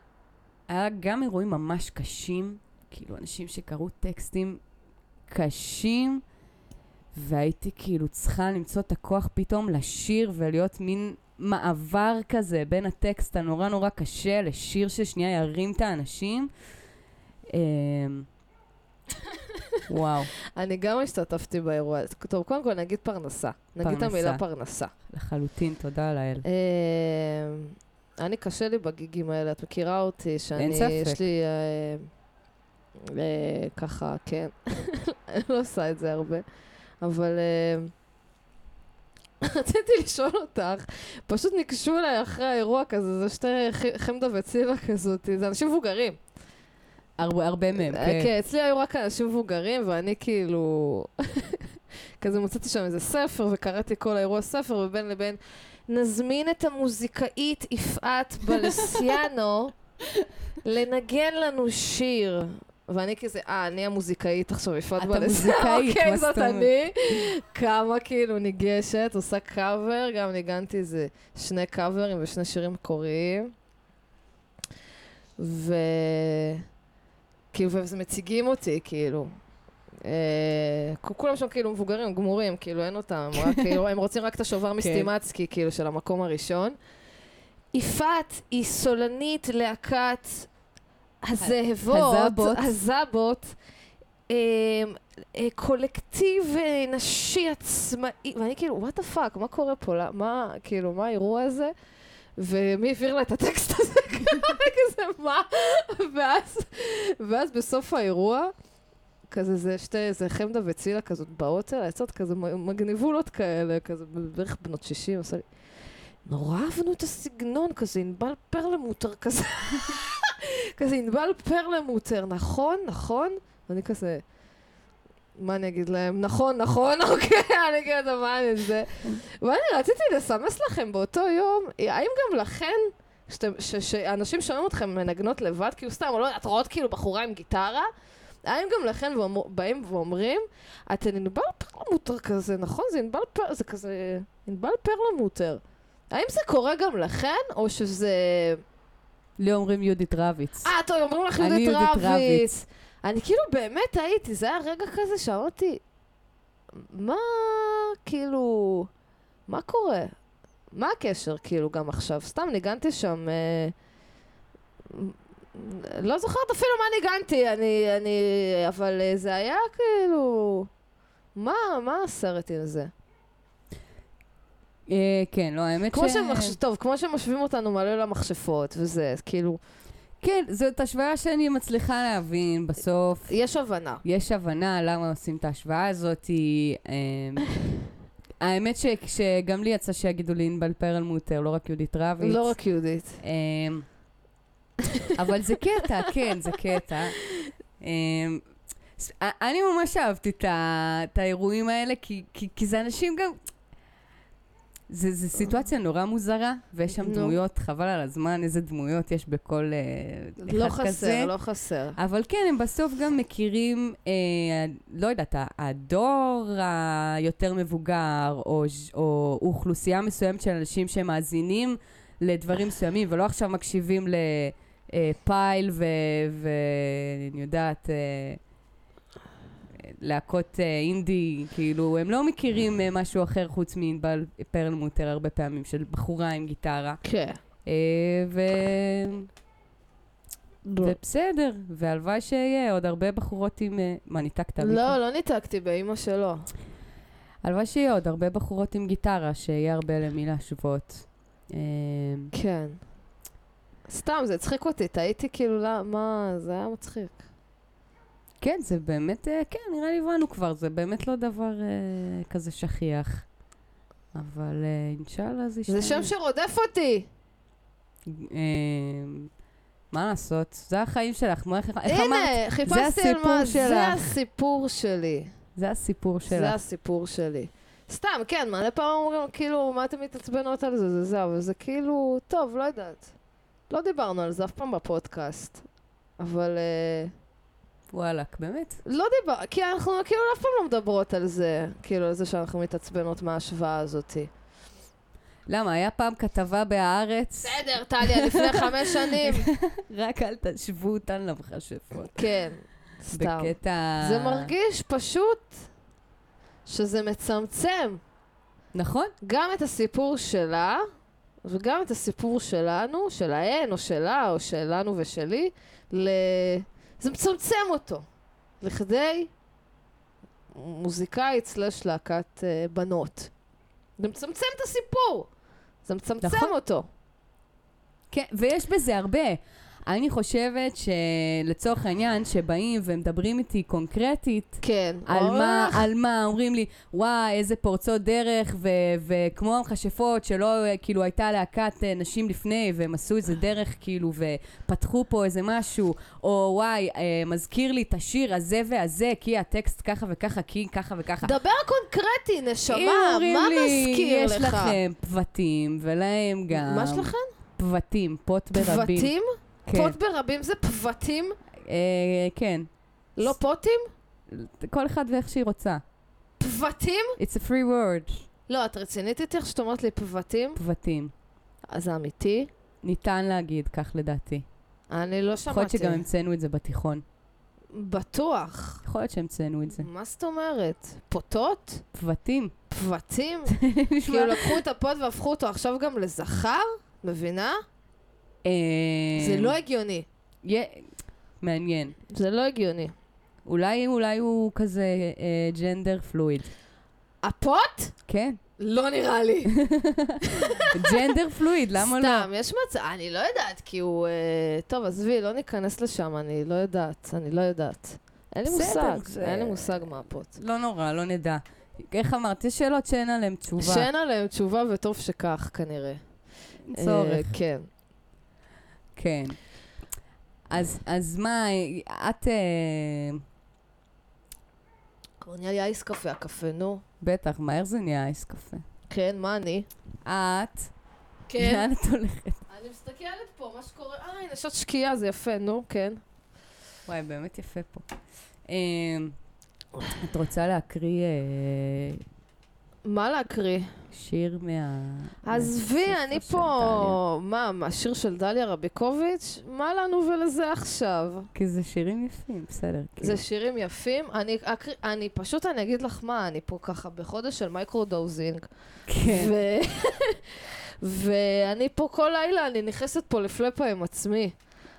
היה גם אירועים ממש קשים, כאילו אנשים שקראו טקסטים קשים, והייתי כאילו צריכה למצוא את הכוח פתאום לשיר ולהיות מין מעבר כזה בין הטקסט הנורא נורא קשה לשיר ששנייה ירים את האנשים. אה... וואו. אני גם השתתפתי באירוע. טוב, קודם כל נגיד פרנסה. נגיד את המילה פרנסה. לחלוטין, תודה לאל. אני קשה לי בגיגים האלה, את מכירה אותי שאני, יש לי ככה, כן. אני לא עושה את זה הרבה, אבל רציתי לשאול אותך, פשוט נקשו אליי אחרי האירוע כזה, זה שתי חמדה וצילה כזאת, זה אנשים מבוגרים. הרבה, הרבה מהם, כן. כן, אצלי היו רק אנשים מבוגרים, ואני כאילו... כזה מוצאתי שם איזה ספר, וקראתי כל האירוע ספר, ובין לבין, נזמין את המוזיקאית יפעת בלסיאנו לנגן לנו שיר. ואני כזה, אה, אני המוזיקאית עכשיו, יפעת בלסיאנו. אתה מוזיקאית, מה זאת אומרת? אוקיי, זאת אני. כמה כאילו ניגשת, עושה קאבר, גם ניגנתי איזה שני קאברים ושני שירים קוראים. ו... כאילו, וזה מציגים אותי, כאילו. כולם שם כאילו מבוגרים, גמורים, כאילו, אין אותם. הם רוצים רק את השובר מסטימצקי, כאילו, של המקום הראשון. יפעת היא סולנית להקת הזאבות, הזאבות, קולקטיב נשי עצמאי, ואני כאילו, what the fuck, מה קורה פה? מה, כאילו, מה האירוע הזה? ומי העביר לה את הטקסט הזה כזה, מה? ואז, ואז בסוף האירוע, כזה זה שתי, איזה חמדה וצילה כזאת באות אלה, יצאות כזה מגניבולות כאלה, כזה בערך בנות שישים, עושה לי, נורא אהבנו את הסגנון, כזה ענבל פרלמוטר כזה, כזה ענבל פרלמוטר, נכון, נכון? ואני כזה, מה אני אגיד להם? נכון, נכון, אוקיי, אני אגיד למען את זה. ואני רציתי לסמס לכם באותו יום, האם גם לכן, שאנשים שומעים אתכם מנגנות לבד, כאילו סתם, או לא, את רואות כאילו בחורה עם גיטרה, האם גם לכן באים ואומרים, את ננבל פרלמוטר כזה, נכון? זה כזה, ננבל פרלמוטר. האם זה קורה גם לכן, או שזה... לא אומרים יהודית רביץ. אה, טוב, אומרים לך יהודית רביץ. אני כאילו באמת הייתי, זה היה רגע כזה שאמרתי, מה, כאילו, מה קורה? מה הקשר, כאילו, גם עכשיו? סתם ניגנתי שם, אה, לא זוכרת אפילו מה ניגנתי, אני, אני, אבל אה, זה היה כאילו, מה, מה הסרט עם זה? אה, כן, לא, האמת כמו ש... שמחש... טוב, כמו שמשווים אותנו מלא למחשפות, וזה, כאילו... כן, זאת השוואה שאני מצליחה להבין בסוף. יש הבנה. יש הבנה למה עושים את ההשוואה הזאת. האמת שגם לי יצא שיגידו לי ננבל פרלמוטר, לא רק יהודית רביץ. לא רק יהודית. אבל זה קטע, כן, זה קטע. אני ממש אהבתי את האירועים האלה, כי זה אנשים גם... זו סיטואציה נורא מוזרה, ויש שם דמויות, חבל על הזמן, איזה דמויות יש בכל אחד כזה. לא חסר, לא חסר. אבל כן, הם בסוף גם מכירים, לא יודעת, הדור היותר מבוגר, או אוכלוסייה מסוימת של אנשים שמאזינים לדברים מסוימים, ולא עכשיו מקשיבים לפייל ואני יודעת... להקות אינדי, כאילו, הם לא מכירים משהו אחר חוץ מנבל פרלמוטר הרבה פעמים, של בחורה עם גיטרה. כן. ו... ובסדר, והלוואי שיהיה עוד הרבה בחורות עם... מה, ניתקת? לא, לא ניתקתי, באמא שלו. הלוואי שיהיה עוד הרבה בחורות עם גיטרה, שיהיה הרבה למילה שוות. כן. סתם, זה הצחיק אותי, תהייתי כאילו, מה, זה היה מצחיק. כן, זה באמת, כן, נראה לי הבנו כבר, זה באמת לא דבר אה, כזה שכיח. אבל אה, אינשאללה זה... זה שם שרודף אותי! אה, מה לעשות? זה החיים שלך, מה, איך הנה, אמרת? הנה, חיפשתי על מה, שלך. זה הסיפור שלי. זה הסיפור שלך. זה הסיפור שלי. סתם, כן, מלא פעם אומרים, כאילו, מה אתם מתעצבנות על זה, זה זה, אבל זה כאילו, טוב, לא יודעת. לא דיברנו על זה אף פעם בפודקאסט, אבל... אה, וואלק, באמת? לא דיבר, כי אנחנו כאילו אף פעם לא מדברות על זה, כאילו על זה שאנחנו מתעצבנות מההשוואה הזאת. למה? היה פעם כתבה בהארץ? בסדר, טליה, לפני חמש שנים. רק אל תשבו אותן למחשפות. כן, סתם. בקטע... זה מרגיש פשוט שזה מצמצם. נכון? גם את הסיפור שלה, וגם את הסיפור שלנו, שלהן או שלה, או שלנו ושלי, ל... זה מצמצם אותו, לכדי מוזיקאית סלש להקת uh, בנות. זה מצמצם את הסיפור, זה מצמצם נכון. אותו. כן, ויש בזה הרבה. אני חושבת שלצורך העניין שבאים ומדברים איתי קונקרטית, כן, על, מה, על מה אומרים לי, וואי, איזה פורצות דרך, ו- וכמו המחשפות שלא כאילו הייתה להקת נשים לפני, והם עשו איזה דרך כאילו ופתחו פה איזה משהו, או וואי, אה, מזכיר לי את השיר הזה והזה, כי הטקסט ככה וככה, כי ככה וככה. דבר קונקרטי, נשמה, מה לי, מזכיר יש לך? יש לכם פבטים, ולהם גם... מה שלכם? פבטים, פות ברבים. פבטים? פות ברבים זה פבטים? כן. לא פוטים? כל אחד ואיך שהיא רוצה. פבטים? It's a free word. לא, את רצינית איתי איך שאת אומרת לי פבטים? פבטים. אז זה אמיתי? ניתן להגיד, כך לדעתי. אני לא שמעתי. יכול להיות שגם המצאנו את זה בתיכון. בטוח. יכול להיות שהמצאנו את זה. מה זאת אומרת? פוטות? פבטים. פבטים? כאילו לקחו את הפוט והפכו אותו עכשיו גם לזכר? מבינה? זה לא הגיוני. מעניין. זה לא הגיוני. אולי, אולי הוא כזה ג'נדר פלואיד. הפוט? כן. לא נראה לי. ג'נדר פלואיד, למה לא? סתם, יש מצב, אני לא יודעת, כי הוא... טוב, עזבי, לא ניכנס לשם, אני לא יודעת, אני לא יודעת. אין לי מושג, אין לי מושג מה הפוט. לא נורא, לא נדע. איך אמרת, יש שאלות שאין עליהן תשובה. שאין עליהן תשובה, וטוב שכך, כנראה. צורך. כן. כן. אז, אז מה, את... כבר נהיה לי אייס קפה, הקפה, נו. בטח, מהר זה נהיה אייס קפה. כן, מה אני? את. כן. לאן את הולכת? אני מסתכלת פה, מה שקורה, אה, הנה, שעות שקיעה, זה יפה, נו, כן. וואי, באמת יפה פה. את רוצה להקריא... מה להקריא? שיר מה... עזבי, אני פה... מה, השיר של דליה רביקוביץ'? מה לנו ולזה עכשיו? כי זה שירים יפים, בסדר. זה שירים יפים? אני פשוט, אני אגיד לך מה, אני פה ככה בחודש של מייקרודאוזינג. כן. ואני פה כל לילה, אני נכנסת פה לפלפה עם עצמי.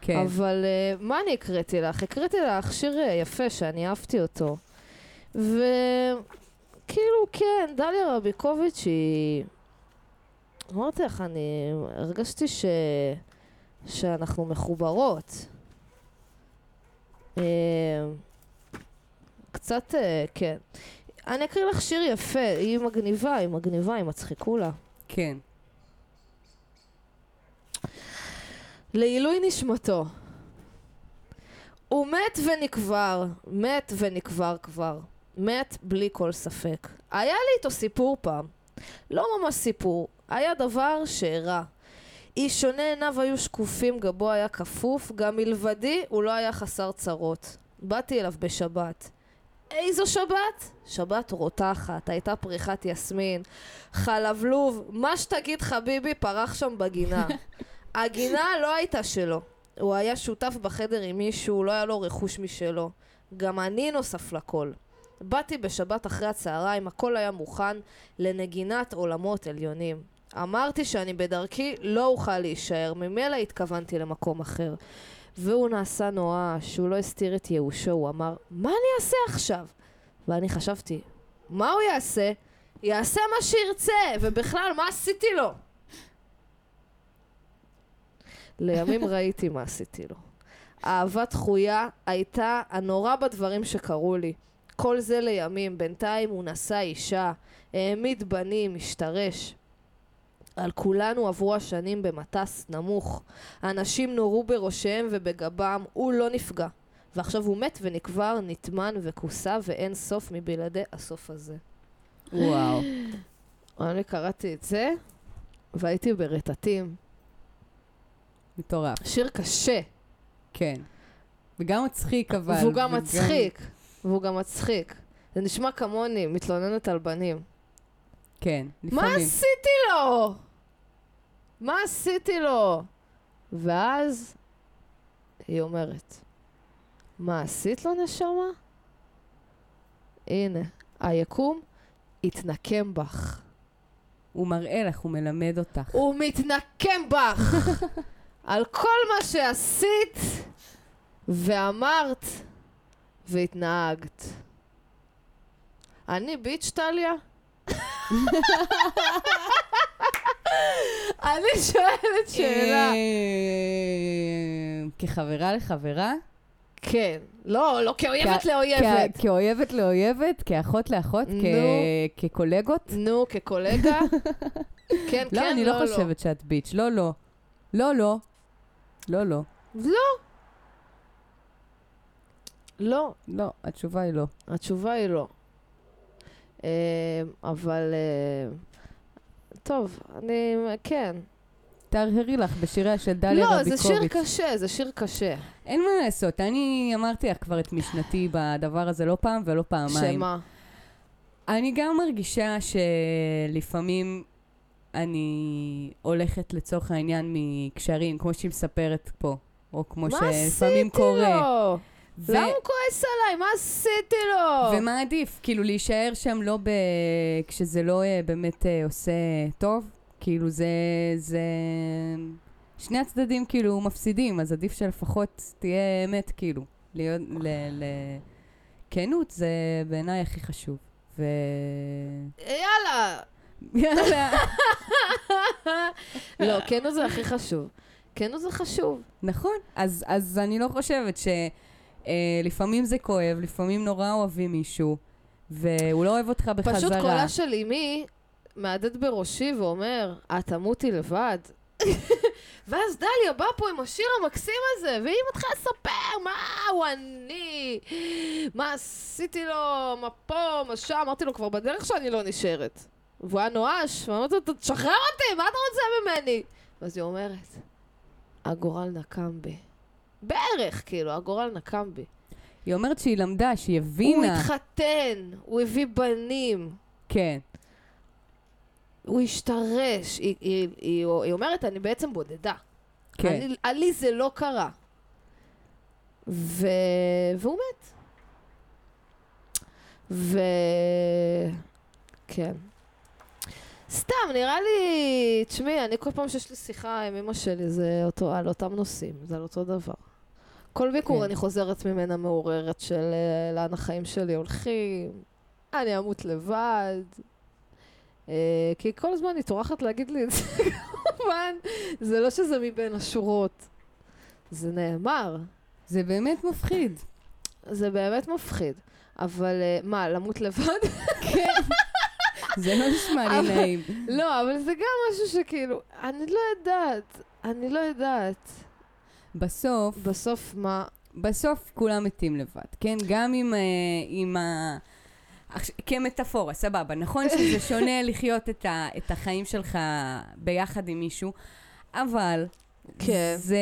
כן. אבל מה אני הקראתי לך? הקראתי לך שיר יפה שאני אהבתי אותו. ו... כאילו, כן, דליה רביקוביץ' היא... אמרתי לך, אני הרגשתי ש... שאנחנו מחוברות. קצת, כן. אני אקריא לך שיר יפה, היא מגניבה, היא מגניבה, היא מצחיקו לה. כן. לעילוי נשמתו. הוא מת ונקבר, מת ונקבר כבר. מת בלי כל ספק. היה לי איתו סיפור פעם. לא ממש סיפור, היה דבר שהראה. איש שונה עיניו היו שקופים, גבו היה כפוף, גם מלבדי הוא לא היה חסר צרות. באתי אליו בשבת. איזו שבת? שבת רותחת, הייתה פריחת יסמין, חלבלוב, מה שתגיד חביבי פרח שם בגינה. הגינה לא הייתה שלו. הוא היה שותף בחדר עם מישהו, לא היה לו רכוש משלו. גם אני נוסף לכל. באתי בשבת אחרי הצהריים, הכל היה מוכן לנגינת עולמות עליונים. אמרתי שאני בדרכי לא אוכל להישאר, ממילא התכוונתי למקום אחר. והוא נעשה נואש, הוא לא הסתיר את יאושו, הוא אמר, מה אני אעשה עכשיו? ואני חשבתי, מה הוא יעשה? יעשה מה שירצה, ובכלל מה עשיתי לו? לימים ראיתי מה עשיתי לו. אהבת חויה הייתה הנורא בדברים שקרו לי. כל זה לימים, בינתיים הוא נשא אישה, העמיד בנים, השתרש. על כולנו עברו השנים במטס נמוך. אנשים נורו בראשיהם ובגבם, הוא לא נפגע. ועכשיו הוא מת ונקבר, נטמן וכוסה, ואין סוף מבלעדי הסוף הזה. וואו. אני קראתי את זה, והייתי ברטטים. מטורף. שיר קשה. כן. וגם מצחיק אבל. והוא גם מצחיק. והוא גם מצחיק. זה נשמע כמוני, מתלוננת על בנים. כן, לפעמים. מה עשיתי לו? מה עשיתי לו? ואז היא אומרת, מה עשית לו נשמה? הנה, היקום התנקם בך. הוא מראה לך, הוא מלמד אותך. הוא מתנקם בך! על כל מה שעשית ואמרת... והתנהגת. אני ביץ' טליה? אני שואלת שאלה. כחברה לחברה? כן. לא, לא כאויבת לאויבת. כאויבת לאויבת, כאחות לאחות, כקולגות? נו, כקולגה? כן, כן, לא, לא. לא, אני לא חושבת שאת ביץ'. לא, לא. לא, לא. לא, לא. לא. לא. לא, התשובה היא לא. התשובה היא לא. אבל... טוב, אני... כן. תהרהרי לך בשיריה של דליה רביקוביץ'. לא, זה שיר קשה, זה שיר קשה. אין מה לעשות. אני אמרתי לך כבר את משנתי בדבר הזה לא פעם ולא פעמיים. שמה? אני גם מרגישה שלפעמים אני הולכת לצורך העניין מקשרים, כמו שהיא מספרת פה, או כמו שלפעמים קורה. מה עשיתי לו? ו... למה הוא כועס עליי? מה עשיתי לו? ומה עדיף? כאילו להישאר שם לא ב... כשזה לא באמת עושה טוב? כאילו זה... זה... שני הצדדים כאילו מפסידים, אז עדיף שלפחות תהיה אמת כאילו. להיות... ל... ל... כנות זה בעיניי הכי חשוב. ו... יאללה! יאללה! לא, כנות זה הכי חשוב. כנות זה חשוב. נכון. אז, אז אני לא חושבת ש... Uh, לפעמים זה כואב, לפעמים נורא אוהבים מישהו, והוא לא אוהב אותך בחזרה. פשוט קולה של אמי מעדד בראשי ואומר, את תמותי לבד, ואז דליה בא פה עם השיר המקסים הזה, והיא מתחילה לספר מה הוא אני, מה עשיתי לו, מה פה, מה שם, אמרתי לו כבר בדרך שאני לא נשארת. והוא היה נואש, ואמרתי לו, תשחרר אותי, מה אתה רוצה ממני? ואז היא אומרת, הגורל נקם בי. בערך, כאילו, הגורל נקם בי. היא אומרת שהיא למדה, שהיא הבינה. הוא התחתן, הוא הביא בנים. כן. הוא השתרש, היא, היא, היא, היא אומרת, אני בעצם בודדה. כן. אני, עלי זה לא קרה. ו... והוא מת. ו... כן. סתם, נראה לי, תשמעי, אני כל פעם שיש לי שיחה עם אמא שלי, זה אותו, על אותם נושאים, זה על אותו דבר. כל ביקור כן. אני חוזרת ממנה מעוררת של לאן החיים שלי הולכים, אני אמות לבד, כי כל הזמן היא טורחת להגיד לי את זה, כמובן, זה לא שזה מבין השורות, זה נאמר. זה באמת מפחיד. זה באמת מפחיד, אבל מה, למות לבד? כן. זה לא נשמע לי נעים. לא, אבל זה גם משהו שכאילו, אני לא יודעת, אני לא יודעת. בסוף, בסוף מה? בסוף כולם מתים לבד, כן? גם עם, עם ה... כמטאפורה, סבבה, נכון שזה שונה לחיות את, ה, את החיים שלך ביחד עם מישהו, אבל כן. זה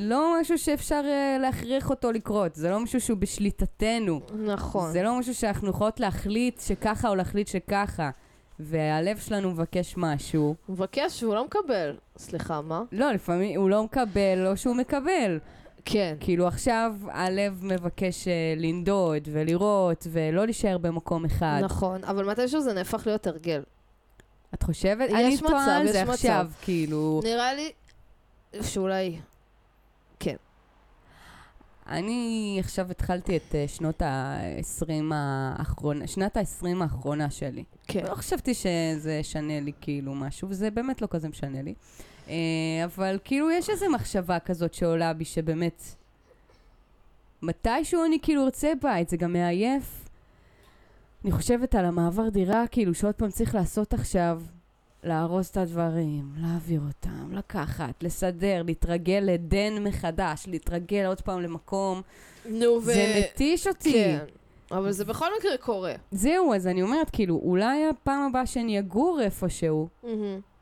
לא משהו שאפשר להכריח אותו לקרות, זה לא משהו שהוא בשליטתנו. נכון. זה לא משהו שאנחנו יכולות להחליט שככה או להחליט שככה. והלב שלנו מבקש משהו. הוא מבקש שהוא לא מקבל. סליחה, מה? לא, לפעמים הוא לא מקבל או שהוא מקבל. כן. כאילו עכשיו הלב מבקש לנדוד ולראות ולא להישאר במקום אחד. נכון, אבל מתישהו זה נהפך להיות הרגל. את חושבת? אני טועה על זה עכשיו, כאילו. נראה לי שאולי... כן. אני עכשיו התחלתי את שנות ה-עשרים האחרונה, שנת ה-עשרים האחרונה שלי. כן. לא חשבתי שזה שנה לי כאילו משהו, וזה באמת לא כזה משנה לי. אבל כאילו יש איזו מחשבה כזאת שעולה בי שבאמת, מתישהו אני כאילו ארצה בית, זה גם מעייף. אני חושבת על המעבר דירה, כאילו שעוד פעם צריך לעשות עכשיו, להרוס את הדברים, להעביר אותם, לקחת, לסדר, להתרגל לדן מחדש, להתרגל עוד פעם למקום. נו, זה ו... מתיש אותי. כן, אבל זה בכל מקרה קורה. זהו, אז אני אומרת, כאילו, אולי הפעם הבאה שאני אגור איפשהו, mm-hmm.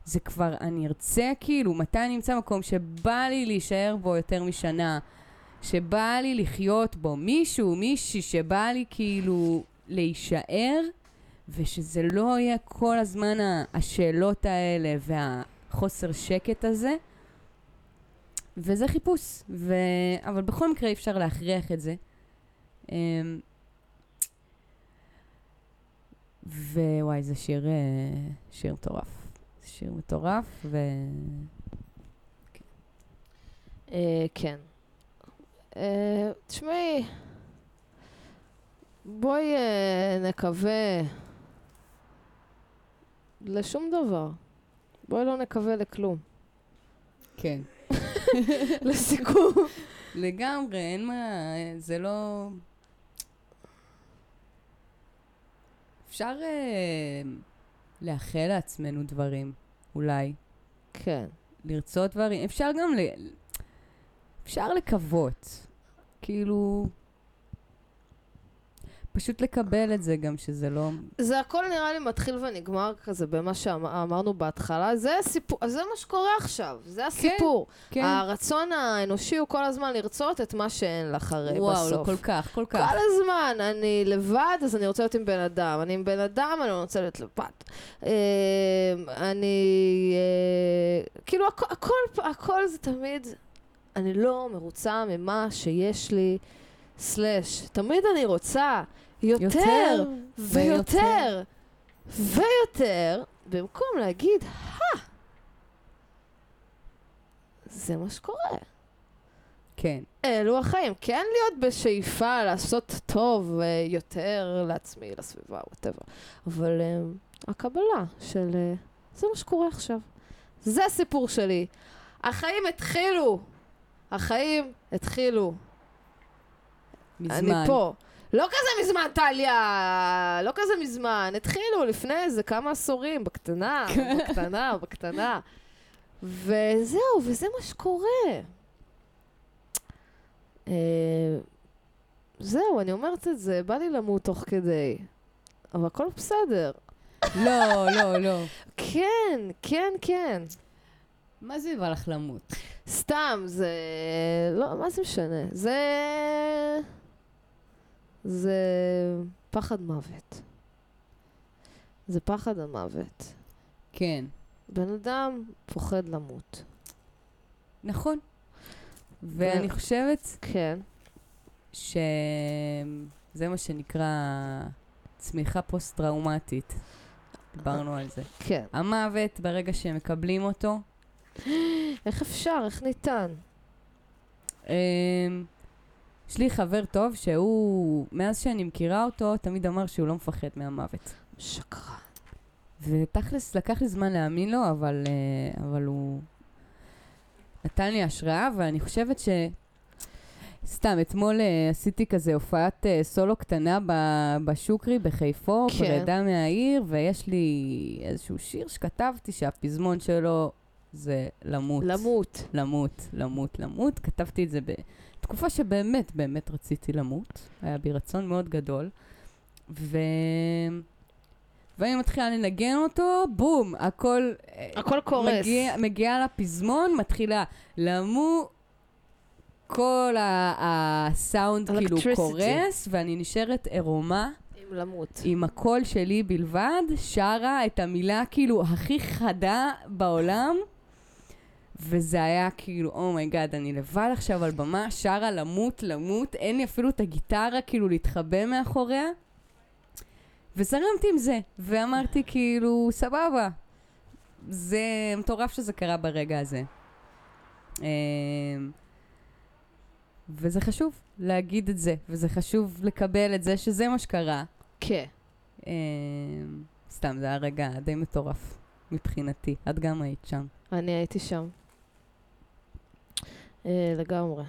זה כבר, אני ארצה, כאילו, מתי אני אמצא מקום שבא לי להישאר בו יותר משנה, שבא לי לחיות בו מישהו, מישהי שבא לי כאילו להישאר, ושזה לא יהיה כל הזמן השאלות האלה והחוסר שקט הזה, וזה חיפוש, ו... אבל בכל מקרה אפשר להכריח את זה. ווואי, זה שיר, שיר מטורף. זה שיר מטורף, ו... כן. תשמעי, בואי נקווה... לשום דבר. בואי לא נקווה לכלום. כן. לסיכום. לגמרי, אין מה, זה לא... אפשר אה, לאחל לעצמנו דברים, אולי. כן. לרצות דברים. אפשר גם ל... אפשר לקוות. כאילו... פשוט לקבל את זה גם שזה לא... זה הכל נראה לי מתחיל ונגמר כזה במה שאמרנו בהתחלה. זה הסיפור, זה מה שקורה עכשיו. זה הסיפור. כן, כן. הרצון האנושי הוא כל הזמן לרצות את מה שאין לך הרי וואו, בסוף. וואו, לא, כל כך, כל כך. כל הזמן. אני לבד, אז אני רוצה להיות עם בן אדם. אני עם בן אדם, אני רוצה להיות לבד. אה, אני... אה, כאילו, הכ- הכל, הכל זה תמיד... אני לא מרוצה ממה שיש לי. סלש, תמיד אני רוצה יותר, יותר ויותר ויותר, ויותר במקום להגיד, הא! זה מה שקורה. כן. אלו החיים. כן להיות בשאיפה, לעשות טוב יותר לעצמי, לסביבה, וטבע. אבל uh, הקבלה של... Uh, זה מה שקורה עכשיו. זה הסיפור שלי. החיים התחילו. החיים התחילו. מזמן. אני פה. לא כזה מזמן, טליה. לא כזה מזמן. התחילו לפני איזה כמה עשורים, בקטנה, בקטנה, בקטנה. וזהו, וזה מה שקורה. זהו, אני אומרת את זה, בא לי למות תוך כדי. אבל הכל בסדר. לא, לא, לא. כן, כן, כן. מה זה בא לך למות? סתם, זה... לא, מה זה משנה? זה... זה פחד מוות. זה פחד המוות. כן. בן אדם פוחד למות. נכון. ואני חושבת... כן. שזה מה שנקרא צמיחה פוסט-טראומטית. דיברנו על זה. כן. המוות, ברגע שמקבלים אותו... איך אפשר? איך ניתן? יש לי חבר טוב שהוא, מאז שאני מכירה אותו, תמיד אמר שהוא לא מפחד מהמוות. שקרה. ותכלס, לקח לי זמן להאמין לו, אבל, אבל הוא נתן לי השראה, ואני חושבת ש... סתם, אתמול עשיתי כזה הופעת סולו קטנה בשוקרי, בחיפו, פרידה מהעיר, ויש לי איזשהו שיר שכתבתי שהפזמון שלו זה למות. למות. למות, למות, למות. כתבתי את זה בתקופה שבאמת, באמת רציתי למות. היה בי רצון מאוד גדול. ו... ואני מתחילה לנגן אותו, בום, הכל... הכל קורס. מגיע, מגיעה לפזמון, מתחילה למו... כל הסאונד כאילו קורס, ואני נשארת עירומה. עם למות. עם הקול שלי בלבד, שרה את המילה כאילו הכי חדה בעולם, וזה היה כאילו, אומייגאד, אני לבד עכשיו על במה, שרה למות, למות, אין לי אפילו את הגיטרה כאילו להתחבא מאחוריה. וזרמתי עם זה, ואמרתי כאילו, סבבה. זה מטורף שזה קרה ברגע הזה. אה... וזה חשוב להגיד את זה, וזה חשוב לקבל את זה, שזה מה שקרה. כן. אה, סתם, זה היה רגע די מטורף מבחינתי. את גם היית שם. אני הייתי שם. אה, לגמרי.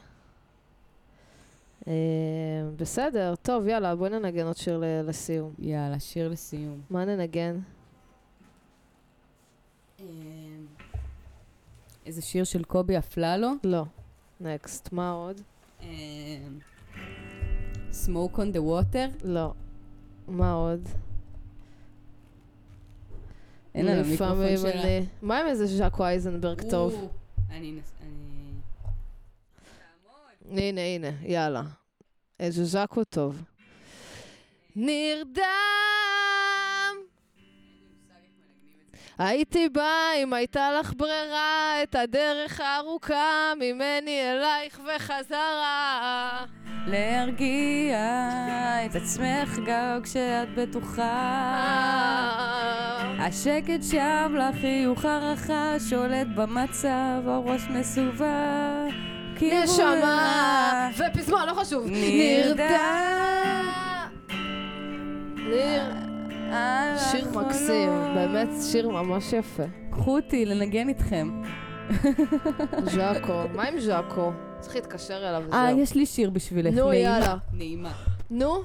אה, בסדר, טוב, יאללה, בואי ננגן עוד שיר לסיום. יאללה, שיר לסיום. מה ננגן? אה, איזה שיר של קובי אפללו? לא. נקסט, מה עוד? Smoke on the water? לא. מה עוד? אין לנו מיקרופון שלה. מה עם איזה ז'קו אייזנברג טוב? אני... הנה, הנה, יאללה. איזה ז'קו טוב. נרדם! הייתי באה אם הייתה לך ברירה, את הדרך הארוכה ממני אלייך וחזרה. להרגיע את עצמך גם כשאת בטוחה, השקט שם לחיוך הרחב שולט במצב, הראש מסובב, נשמה ופזמון לא חשוב. נרדם, נרדם, שיר מקסים, באמת שיר ממש יפה. קחו אותי לנגן איתכם. ז'קו, מה עם ז'קו? צריך להתקשר אליו וזהו. אה, יש לי שיר בשבילך. נו, יאללה. נעימה. נו?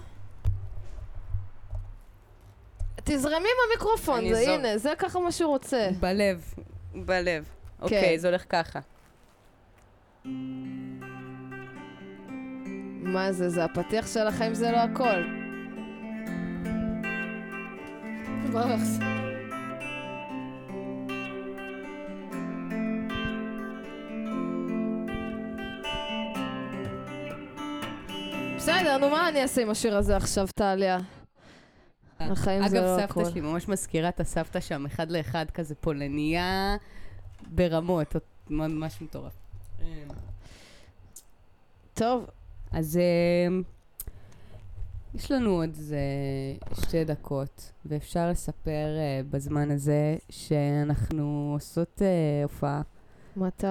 תזרמי במיקרופון, זה הנה, זה ככה מה שהוא רוצה. בלב, בלב. אוקיי, זה הולך ככה. מה זה, זה הפתיח של החיים, זה לא הכל. ברס. בסדר, נו מה אני אעשה עם השיר הזה עכשיו, תעליה? החיים זה לא הכל. אגב, סבתא שלי ממש מזכירה את הסבתא שם, אחד לאחד כזה פולניה ברמות, ממש מטורף. טוב. אז... יש לנו עוד איזה שתי דקות, ואפשר לספר uh, בזמן הזה שאנחנו עושות uh, הופעה. מתי?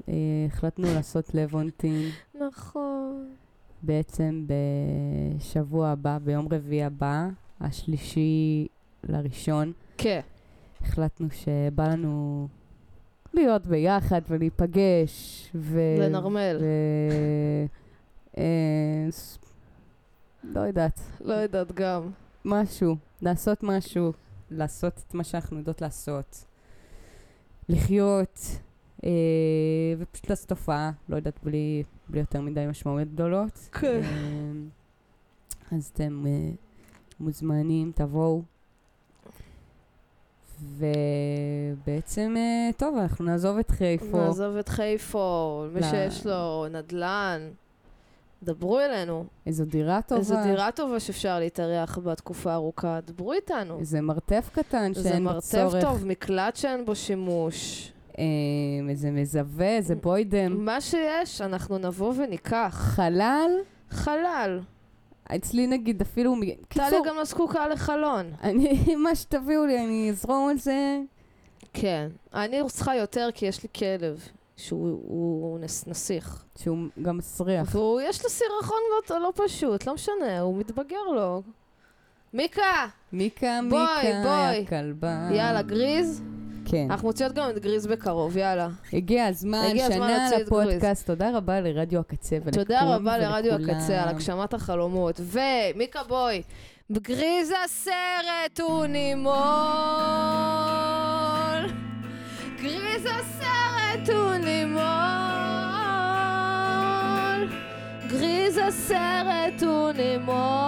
Uh, החלטנו לעשות לבונטין. נכון. בעצם בשבוע הבא, ביום רביעי הבא, השלישי לראשון. כן. החלטנו שבא לנו להיות ביחד ולהיפגש. ו- לנרמל. ו- uh, לא יודעת. לא יודעת גם. משהו. לעשות משהו. לעשות את מה שאנחנו יודעות לעשות. לחיות. ופשוט לעשות הופעה, לא יודעת, בלי יותר מדי משמעויות גדולות. כן. אז אתם מוזמנים, תבואו. ובעצם, טוב, אנחנו נעזוב את חיפה. נעזוב את חיפה, מי שיש לו נדל"ן. דברו אלינו. איזו דירה טובה. איזו דירה טובה שאפשר להתארח בתקופה ארוכה. דברו איתנו. איזה מרתף קטן שאין בצורך. איזה מרתף טוב, מקלט שאין בו שימוש. איזה מזווה, איזה בוידם. מה שיש, אנחנו נבוא וניקח. חלל? חלל. אצלי נגיד אפילו... טלי גם נזקוקה לחלון. מה שתביאו לי, אני אזרום על זה. כן. אני צריכה יותר כי יש לי כלב. שהוא נסיך. שהוא גם מסריח. ויש לו סירחון לא פשוט, לא משנה, הוא מתבגר לו. מיקה! מיקה, מיקה, הכלבה. יאללה, גריז? כן. אנחנו מוציאות גם את גריז בקרוב, יאללה. הגיע הזמן, שנה לפודקאסט. תודה רבה לרדיו הקצה ולכולם. תודה רבה לרדיו הקצה על הגשמת החלומות. ומיקה בוי, בגריז הסרט הוא נימול. גריז הסרט הוא נימול. גריז הסרט הוא נימול.